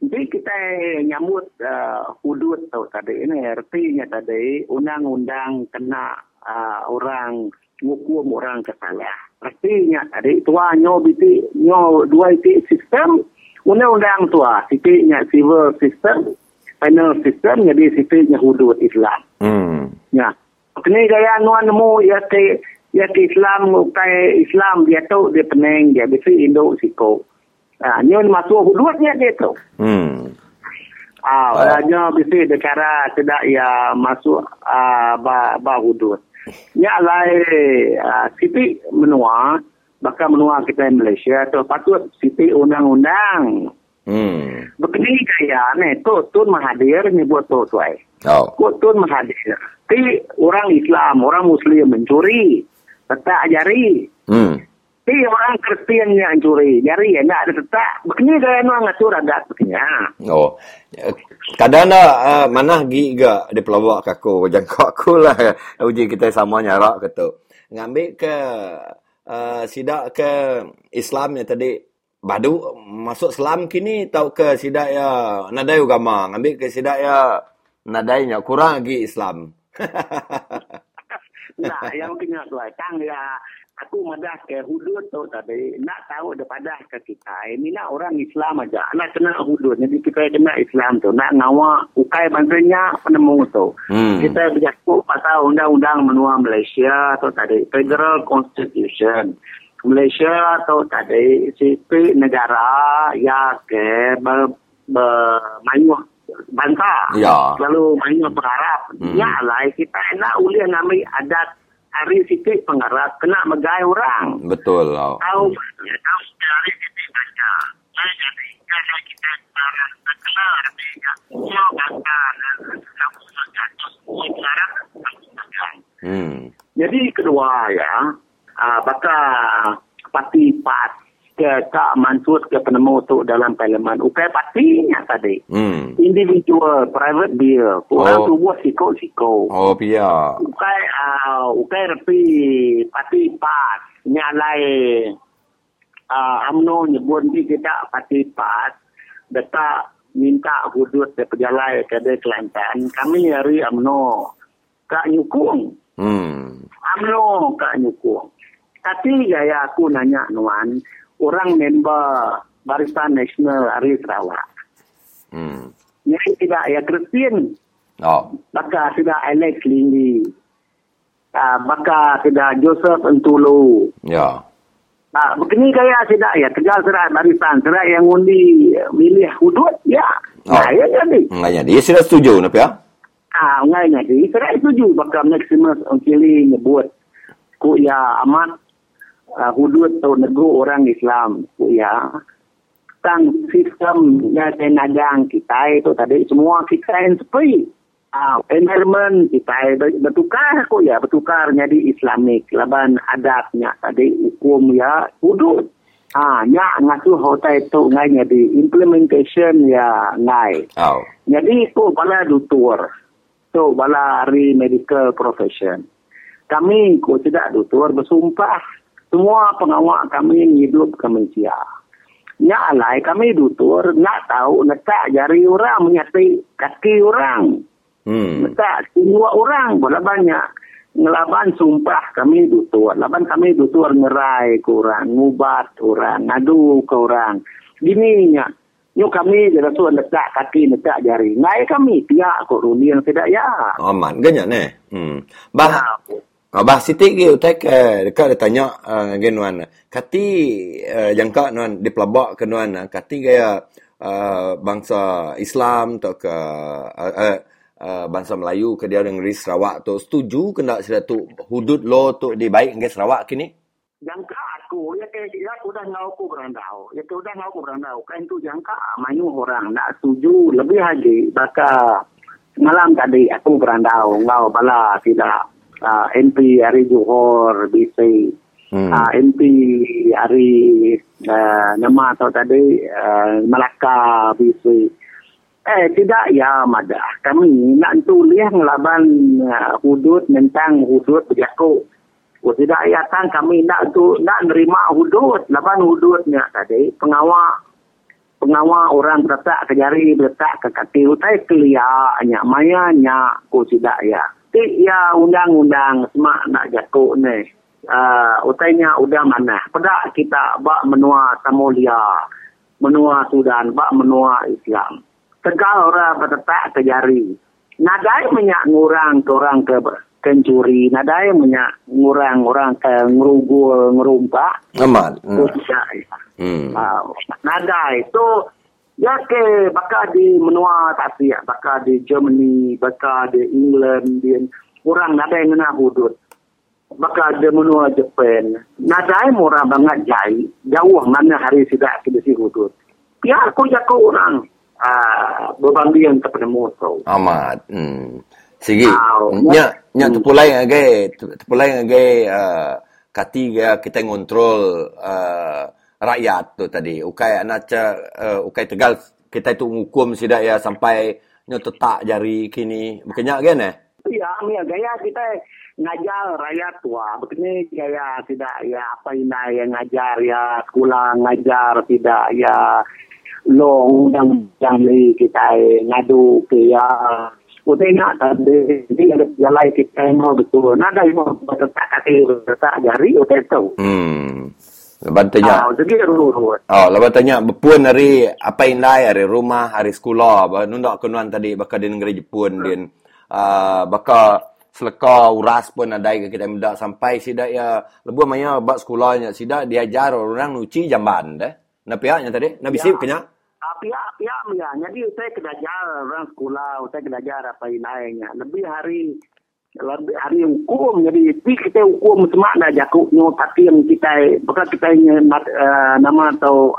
Jadi kita nyambut hudud tu tadi ini artinya tadi undang-undang kena orang hukum orang kesalah. Artinya tadi tua nyo dua itu sistem undang-undang tua sipnya civil system, penal system jadi sipnya hudud Islam. Ya. Kini gaya nuan mu ya te Islam ukai Islam dia tu dia peneng dia besi Indo siko. Nyon masuk hududnya dia tu. Nyon bisi dekara tidak ia masuk bah hudud. Nya lai siti menua bakal menua kita Malaysia tu patut siti undang-undang. Begini gaya ni tu mahadir ni buat tu tuai. Tu mahadir. Ti orang Islam, orang Muslim mencuri, tak ajari. mesti orang Kristian yang curi. Nyari ya nak ada tetap. Begini gaya nak ngatur adat begini. Oh. Kadana manah gi ga di pelawak aku jangkau aku lah. Uji kita sama nyarak gitu. Ngambil ke sidak ke Islamnya tadi. Badu masuk Islam kini tau ke sidak ya nadai agama. Ngambil ke sidak ya nadainya kurang lagi Islam. Nah, yang kena tu cang ya. Aku madah ke hudud tu tadi. Nak tahu daripada ke kita. Ini nak orang Islam aja. Nak kena hudud. Jadi kita kena Islam tu. Nak ngawak ukai bantunya penemu tu. Kita berjakuk pasal undang-undang menua Malaysia tu tadi. Federal Constitution. Malaysia tu tadi. Sipi negara yang ke bermanuh. Bantah. Ya. Lalu banyak pengarap. Ya lah, kita nak ulih ngambil adat hari sikit pengarap. Kena megai orang. Betul lah. Tahu hari sikit baca. Saya jadi, kalau kita barang tak kena artinya. Kalau baca, kamu segatus, pengarap, kamu segan. Jadi kedua ya, baca parti PAS. Tak mansur ke penemu tu dalam parlimen. Ukai partinya tadi. Individual, private bill. Orang tu buat siko-siko. Oh, biar. Ukai repi parti PAS. Nyalai UMNO nyebut ni kita parti PAS. Detak minta hudud ke pejalai ke Kelantan. Kami nyari UMNO. Kak nyukung. UMNO kak nyukung. Tapi gaya aku nanya nuan. Orang member Barisan Nasional hari Sarawak. Yang tidak ya Kristian. Maka tidak Alex Lindi. Maka tidak Joseph Entulu. Ya. Begini gaya tidak ya kerja serat Barisan. Serat yang undi milih hudud. Ya. Saya jadi. Dia sudah setuju. Nampak ya? Ngainya dia. Serat setuju. Maka Maximus Oncili nyebut. Ku ya amat. Hudud atau negeri orang Islam ya tang sistem dan najang kita itu tadi semua kita yang sepi environment kita bertukar kok ya bertukar jadi Islamik laban adatnya tadi hukum ya hudud nyak ngasuh hotel itu ngai jadi implementation ya ngai jadi itu bala dutur itu bala dari medical profession kami kok tidak dutur bersumpah semua pengawak kami hidup kami sia. Nyak alai kami dutur, nak tahu, letak jari orang, menyati kaki orang. Letak dua orang, boleh banyak. Ngelaban sumpah kami dutur. Laban kami dutur ngerai ke orang, ngubat orang, ngadu ke orang. Gini, nyuk kami dirasuh letak kaki, letak jari. Ngai kami, tiak kot rundi yang tidak ya. Aman, ganyak ni. Abah sitik dia utek dekat dia tanya dengan nuan. Kati jangka nuan di pelabak ke nuan kati gaya bangsa Islam atau ke bangsa Melayu ke dia negeri Sarawak tu setuju ke nak sida tu hudud law tu di baik dengan Sarawak kini? Jangka aku ya sudah ngaku berandau. Ya sudah ngaku berandau. Kan tu jangka mayu orang nak setuju lebih lagi bakal malam tadi aku berandau ngau bala tidak MP hari Johor BC MP hari nama atau tadi Melaka BC tidak ya madah kami nak tulis ngelaban hudud tentang hudud berjaku tidak ya tang kami nak nerima hudud laban hududnya tadi pengawal orang berletak ke jari berletak ke kaki utai keliaknya mayanya ku tidak ya ya undang-undang semak nak jatuh ni. Utainya udah mana. Pada kita bak menua Somalia, menua Sudan, bak menua Islam. Tegal orang bertetak ke jari. Nadai menyak ngurang ke orang ke kencuri. Nadai menyak ngurang orang ke ngerugul, ngerumpak. Amat. Nadai itu ya ke bakal di menua tadi ya bakal di Germany bakal di England dia orang ada yang nak hudud bakal di menua Jepun nadai murah banget jai jauh mana hari sidak ke si hudud ya aku orang berbanding terpenemu tu amat sigi nya terpulai agai kati kita ngontrol rakyat tu tadi. Ukai anak ukai Tegal kita tu hukum sidak ya sampai nyo tetak jari kini berkenyak kan eh? Ya, gaya kita ngajar rakyat tua. Begini gaya tidak ya apa ini yang ngajar ya sekolah ngajar tidak ya long yang ni kita ngadu ke ya. Putih nak tadi, jadi ada jalan kita mau betul. Nada mau bertetak kaki, bertetak jari, udah tahu. Lepas tanya. Lepas tanya, berpuan hari apa indah hari rumah, hari sekolah. Nundak kenuan tadi, bakal di negeri Jepun, dan bakal seleka uras pun ada yang kita muda sampai sida ya. Lepas maya bak sekolahnya sida diajar orang nuci jamban deh. Napiaknya tadi, nabisip kena. Ya. Jadi saya kedajar orang sekolah, saya kedajar apa inainya. Lebih hari hukum. Jadi kita hukum semua dah jakuknya tapi yang kita bukan kita nama atau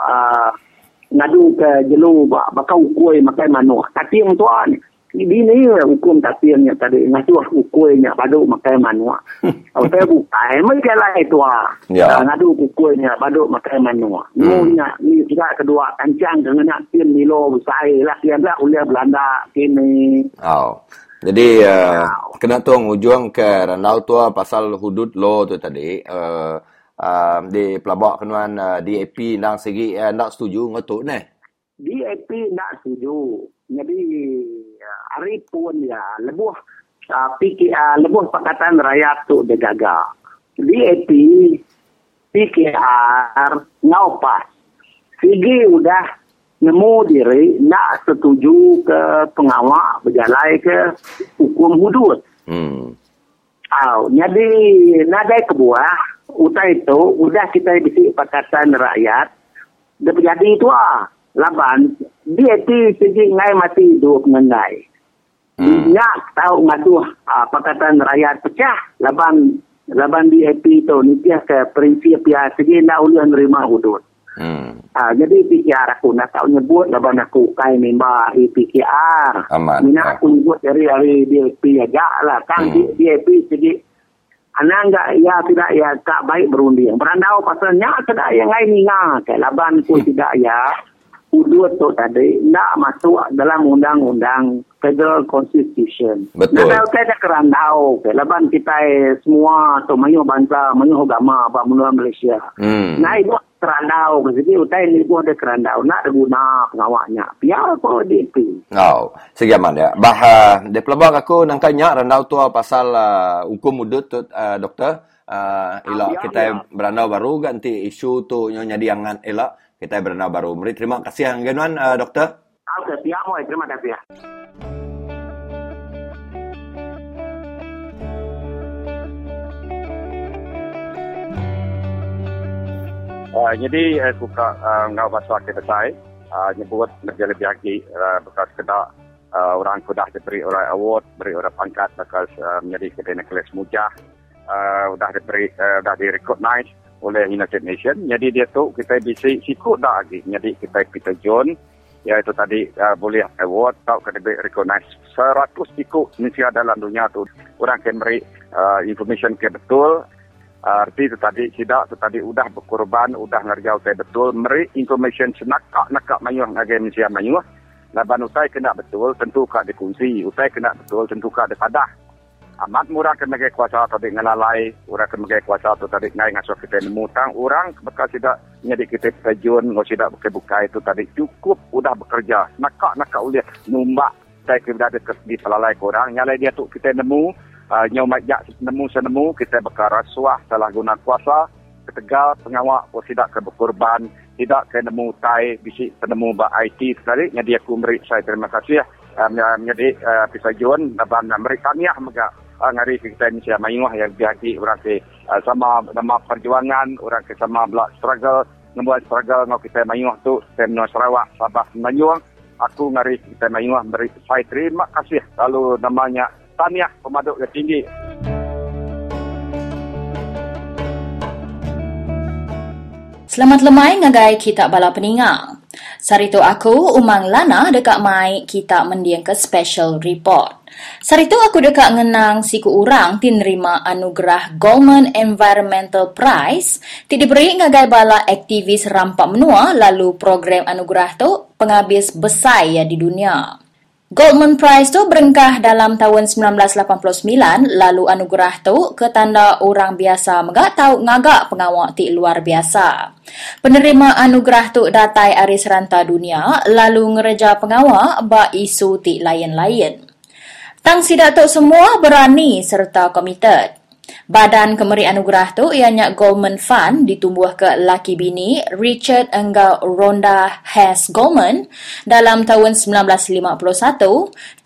ngadu ke jelu bakal ukui makai mano. Tapi yang tua ni ini hukum tapi yang tadi ngadu ukui nya baduk makai mano. Saya bukai mereka lain tua. Ngadu ukuinya baduk makai mano. Ni juga kedua kancang dengan aksian Milo usai lah kianlah oleh Belanda kini. Jadi kena tong ujung ke Randau tu pasal hudud law tu tadi di pelabak kenuan DAP nak segi nak setuju ngotuk ni. DAP nak setuju. Jadi hari pun ya lebuh lebuh Pakatan Rakyat tu dia gagal. DAP PKR ngau pas. Sigi udah nemu diri nak setuju ke pengawak berjalan ke hukum hudud. Jadi nadai kebuah utai itu udah kita bisik Pakatan Rakyat dia jadi tua laban dia ti segi ngai mati dua mengenai. Nak tahu matuh Pakatan Rakyat pecah laban dia ti itu ni dia ke prinsip dia segi nak ulian nerima hudud. Jadi PKR aku nak tahu nyebut laban aku kai member PKR. Mina aku nyebut dari DAP aja lah. Kan DAP jadi anak enggak ya tidak ya tak baik berunding. Berandau pasalnya tidak yang lain ninga. Laban pun tidak ya. Hudud tu tadi nak masuk dalam undang-undang Federal Constitution. Betul. Nak kita kerandau. Laban kita semua tu mayu bangsa, mayu agama, bangsa Malaysia. Naik kerandau ke sini, utai ni pun ada kerandau. Nak guna pengawaknya. Biar pun DP. Segiaman dia. Bah, dia pelabak aku nangkanya randau tu pasal hukum hudud tu, doktor. Elok kita berandau baru ganti isu tu nyadi angan elok. Kita berandau baru. Mari terima kasih angganuan, doktor. Siap, moi. Terima kasih. Jadi suka ngau pasal kita saya nyebut negara biaki bekas kedak orang kudah diberi orang award, beri orang pangkat bekas menjadi kita Nicholas Mujah sudah diberi sudah direcognize oleh United Nations. Jadi dia tu kita bisi sikut dah lagi. Jadi kita Peter John iaitu tadi boleh award tau kena recognize 100 sikut Malaysia dalam dunia tu orang kena beri information ke betul. Arti itu tadi tidak, itu tadi udah berkorban, udah ngerjau saya betul. Meri information nakak mayuang agen Malaysia mayuang. Laban utai kena betul, tentu kak dikunci. Utai kena betul, tentu kak dipadah. Amat murah kena kuasa tadi ngelalai, orang kena kuasa tu tadi ngai ngasuh kita nemutang. Orang bekas tidak nyedik kita terjun, ngau tidak buka-buka itu tadi cukup udah bekerja. Nakak uliah numbak. Saya kena ada di pelalai korang. Nyalai dia tu kita nemu. Nyau majak senemu kita bakal rasuah salah guna kuasa ketegal pengawak pun tidak keberkorban tidak kenemu tai bisik penemu bak IT sekali jadi aku beri saya terima kasih menjadi pisajuan dan mereka niah mega ngari kita Malaysia mayuah yang dihati orang ke sama nama perjuangan orang ke sama blok struggle membuat struggle ngau kita mayuah tu semua Sarawak Sabah Menanjung aku ngari kita mayuah beri saya terima kasih lalu namanya tanya pemaduk yang tinggi. Selamat lemai ngagai kita bala peningang. Sarito aku Umang Lana dekat mic kita mendiang ke special report. Sarito aku dekat ngenang siku orang tinerima anugerah Goldman Environmental Prize ti diberi ngagai bala aktivis rampak menua lalu program anugerah tu penghabis besai ya di dunia. Goldman Prize tu berengkah dalam tahun 1989 lalu anugerah tu ke tanda orang biasa megak tahu ngagak pengawak ti luar biasa. Penerima anugerah tu datai ari seranta dunia lalu ngereja pengawak ba isu ti lain-lain. Tang sidak tu semua berani serta komited. Badan Kemeri Anugerah tu ianya Goldman Fund ditumbuh ke laki bini Richard Engau Ronda Hess Goldman dalam tahun 1951.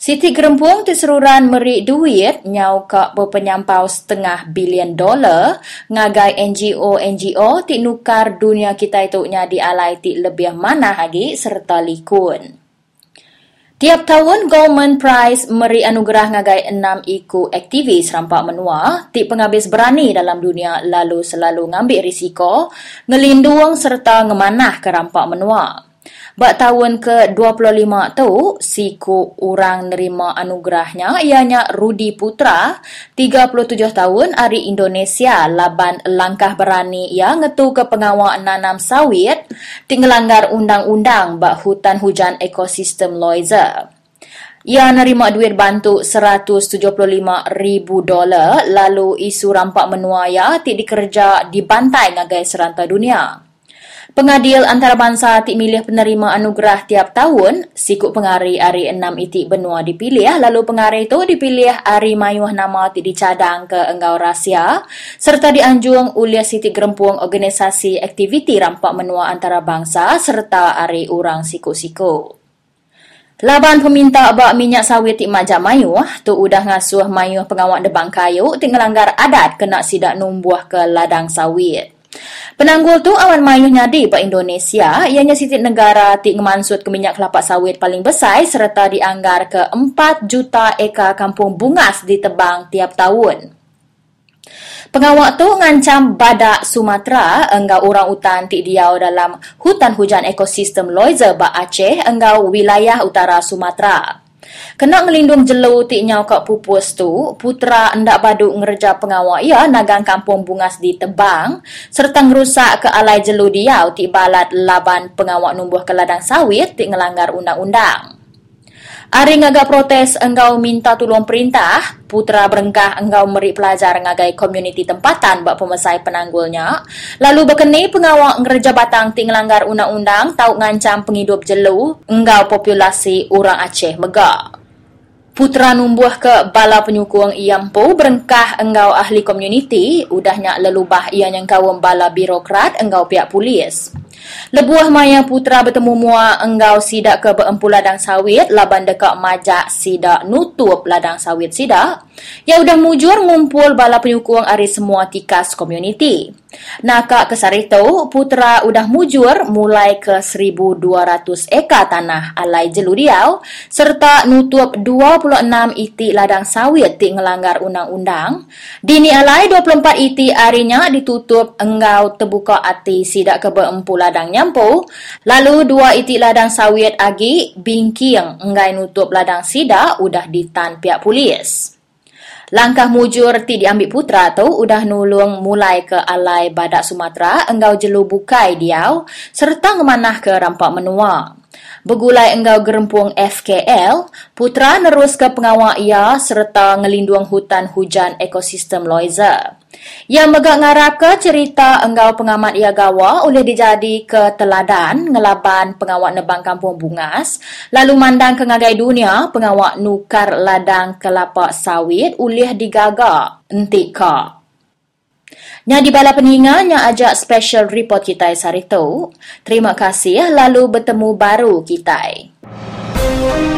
Siti gerempung terseruran meri duit nyau ke berpenyampau $500 million ngagai NGO-NGO ti nukar dunia kita itu nya dialai ti lebih mana lagi serta likun. Tiap tahun, Goldman Prize meri anugerah ngagai 6 iku aktivis rampak menua, ti penghabis berani dalam dunia lalu selalu ngambil risiko, ngelinduang serta ngemanah ke rampak menua. Bak tahun ke-25 tu, siku orang nerima anugerahnya ianya Rudi Putra, 37 tahun ari Indonesia laban langkah berani ia ngetu ke pengawak nanam sawit tinggelanggar undang-undang bak hutan hujan ekosistem Loiza. Ia nerima duit bantu $175,000 lalu isu rampak menua ia ti dikerja dibantai ngagai seranta dunia. Pengadil antarabangsa ti milih penerima anugerah tiap tahun, sikut pengari ari 6 itik benua dipilih, lalu pengari itu dipilih ari mayuh nama ti dicadang ke Enggau Rahsia, serta dianjung ulia siti gerempung organisasi aktiviti rampak menua antarabangsa serta ari orang siku-siku. Laban peminta bak minyak sawit ti majak mayuh, tu udah ngasuh mayuh pengawak debang kayu, ti ngelanggar adat kena sidak numbuh ke ladang sawit. Penanggul tu awan mayuh nyadi pak Indonesia ianya siti negara ti ngemansut ke minyak kelapa sawit paling besar serta dianggar ke 4 juta eka kampung bungas ditebang tiap tahun. Pengawak tu ngancam badak Sumatera enggau orang utan ti diau dalam hutan hujan ekosistem Loiza bak Aceh enggau wilayah utara Sumatera. Kena ngelindung jelo ti nyau kak pupus tu, Putra ndak baduk ngerja pengawak ia nagang kampung bungas di tebang, serta ngerusak ke alai jelo diau ti balat laban pengawak numbuh ke ladang sawit ti ngelanggar undang-undang. Ari ngagak protes enggau minta tolong perintah, Putra berengkah enggau meri pelajar ngagai komuniti tempatan bak pemesai penanggulnya, lalu bekeni pengawak ngerja batang ti ngelanggar undang-undang tau ngancam penghidup jelu enggau populasi orang Aceh megak. Putra numbuh ke bala penyukung iampu berengkah enggau ahli komuniti, udahnya lelubah ianya engkau bala birokrat enggau pihak polis. Lebuah maya Putra bertemu mua enggau sidak ke beempu ladang sawit laban dekat majak sidak nutup ladang sawit sidak. Ya udah mujur ngumpul bala penyukung ari semua tikas komuniti. Nakak ke Sarito, Putra udah mujur mulai ke 1,200 eka tanah alai jelu diau serta nutup 26 itik ladang sawit ti ngelanggar undang-undang. Dini alai 24 itik arinya ditutup enggau terbuka ati sidak ke beempu ladang nyampu, lalu 2 itik ladang sawit agi bingking enggai nutup ladang sida udah ditan pihak polis. Langkah mujur ti diambil Putra tu udah nulung mulai ke alai badak Sumatera engau jelu bukai diau serta ngemanah ke rampak menua. Begulai enggau gerempung FKL, Putra nerus ke pengawak ia serta ngelinduang hutan hujan ekosistem Loiza. Ia megak ngarap ke cerita enggau pengamat ia gawa oleh dijadi ke teladan ngelaban pengawak nebang kampung bungas, lalu mandang ke ngagai dunia pengawak nukar ladang kelapa sawit oleh digaga entika. Nya di bala peninga nya ajak special report kitai Sarito. Terima kasih lalu bertemu baru kitai.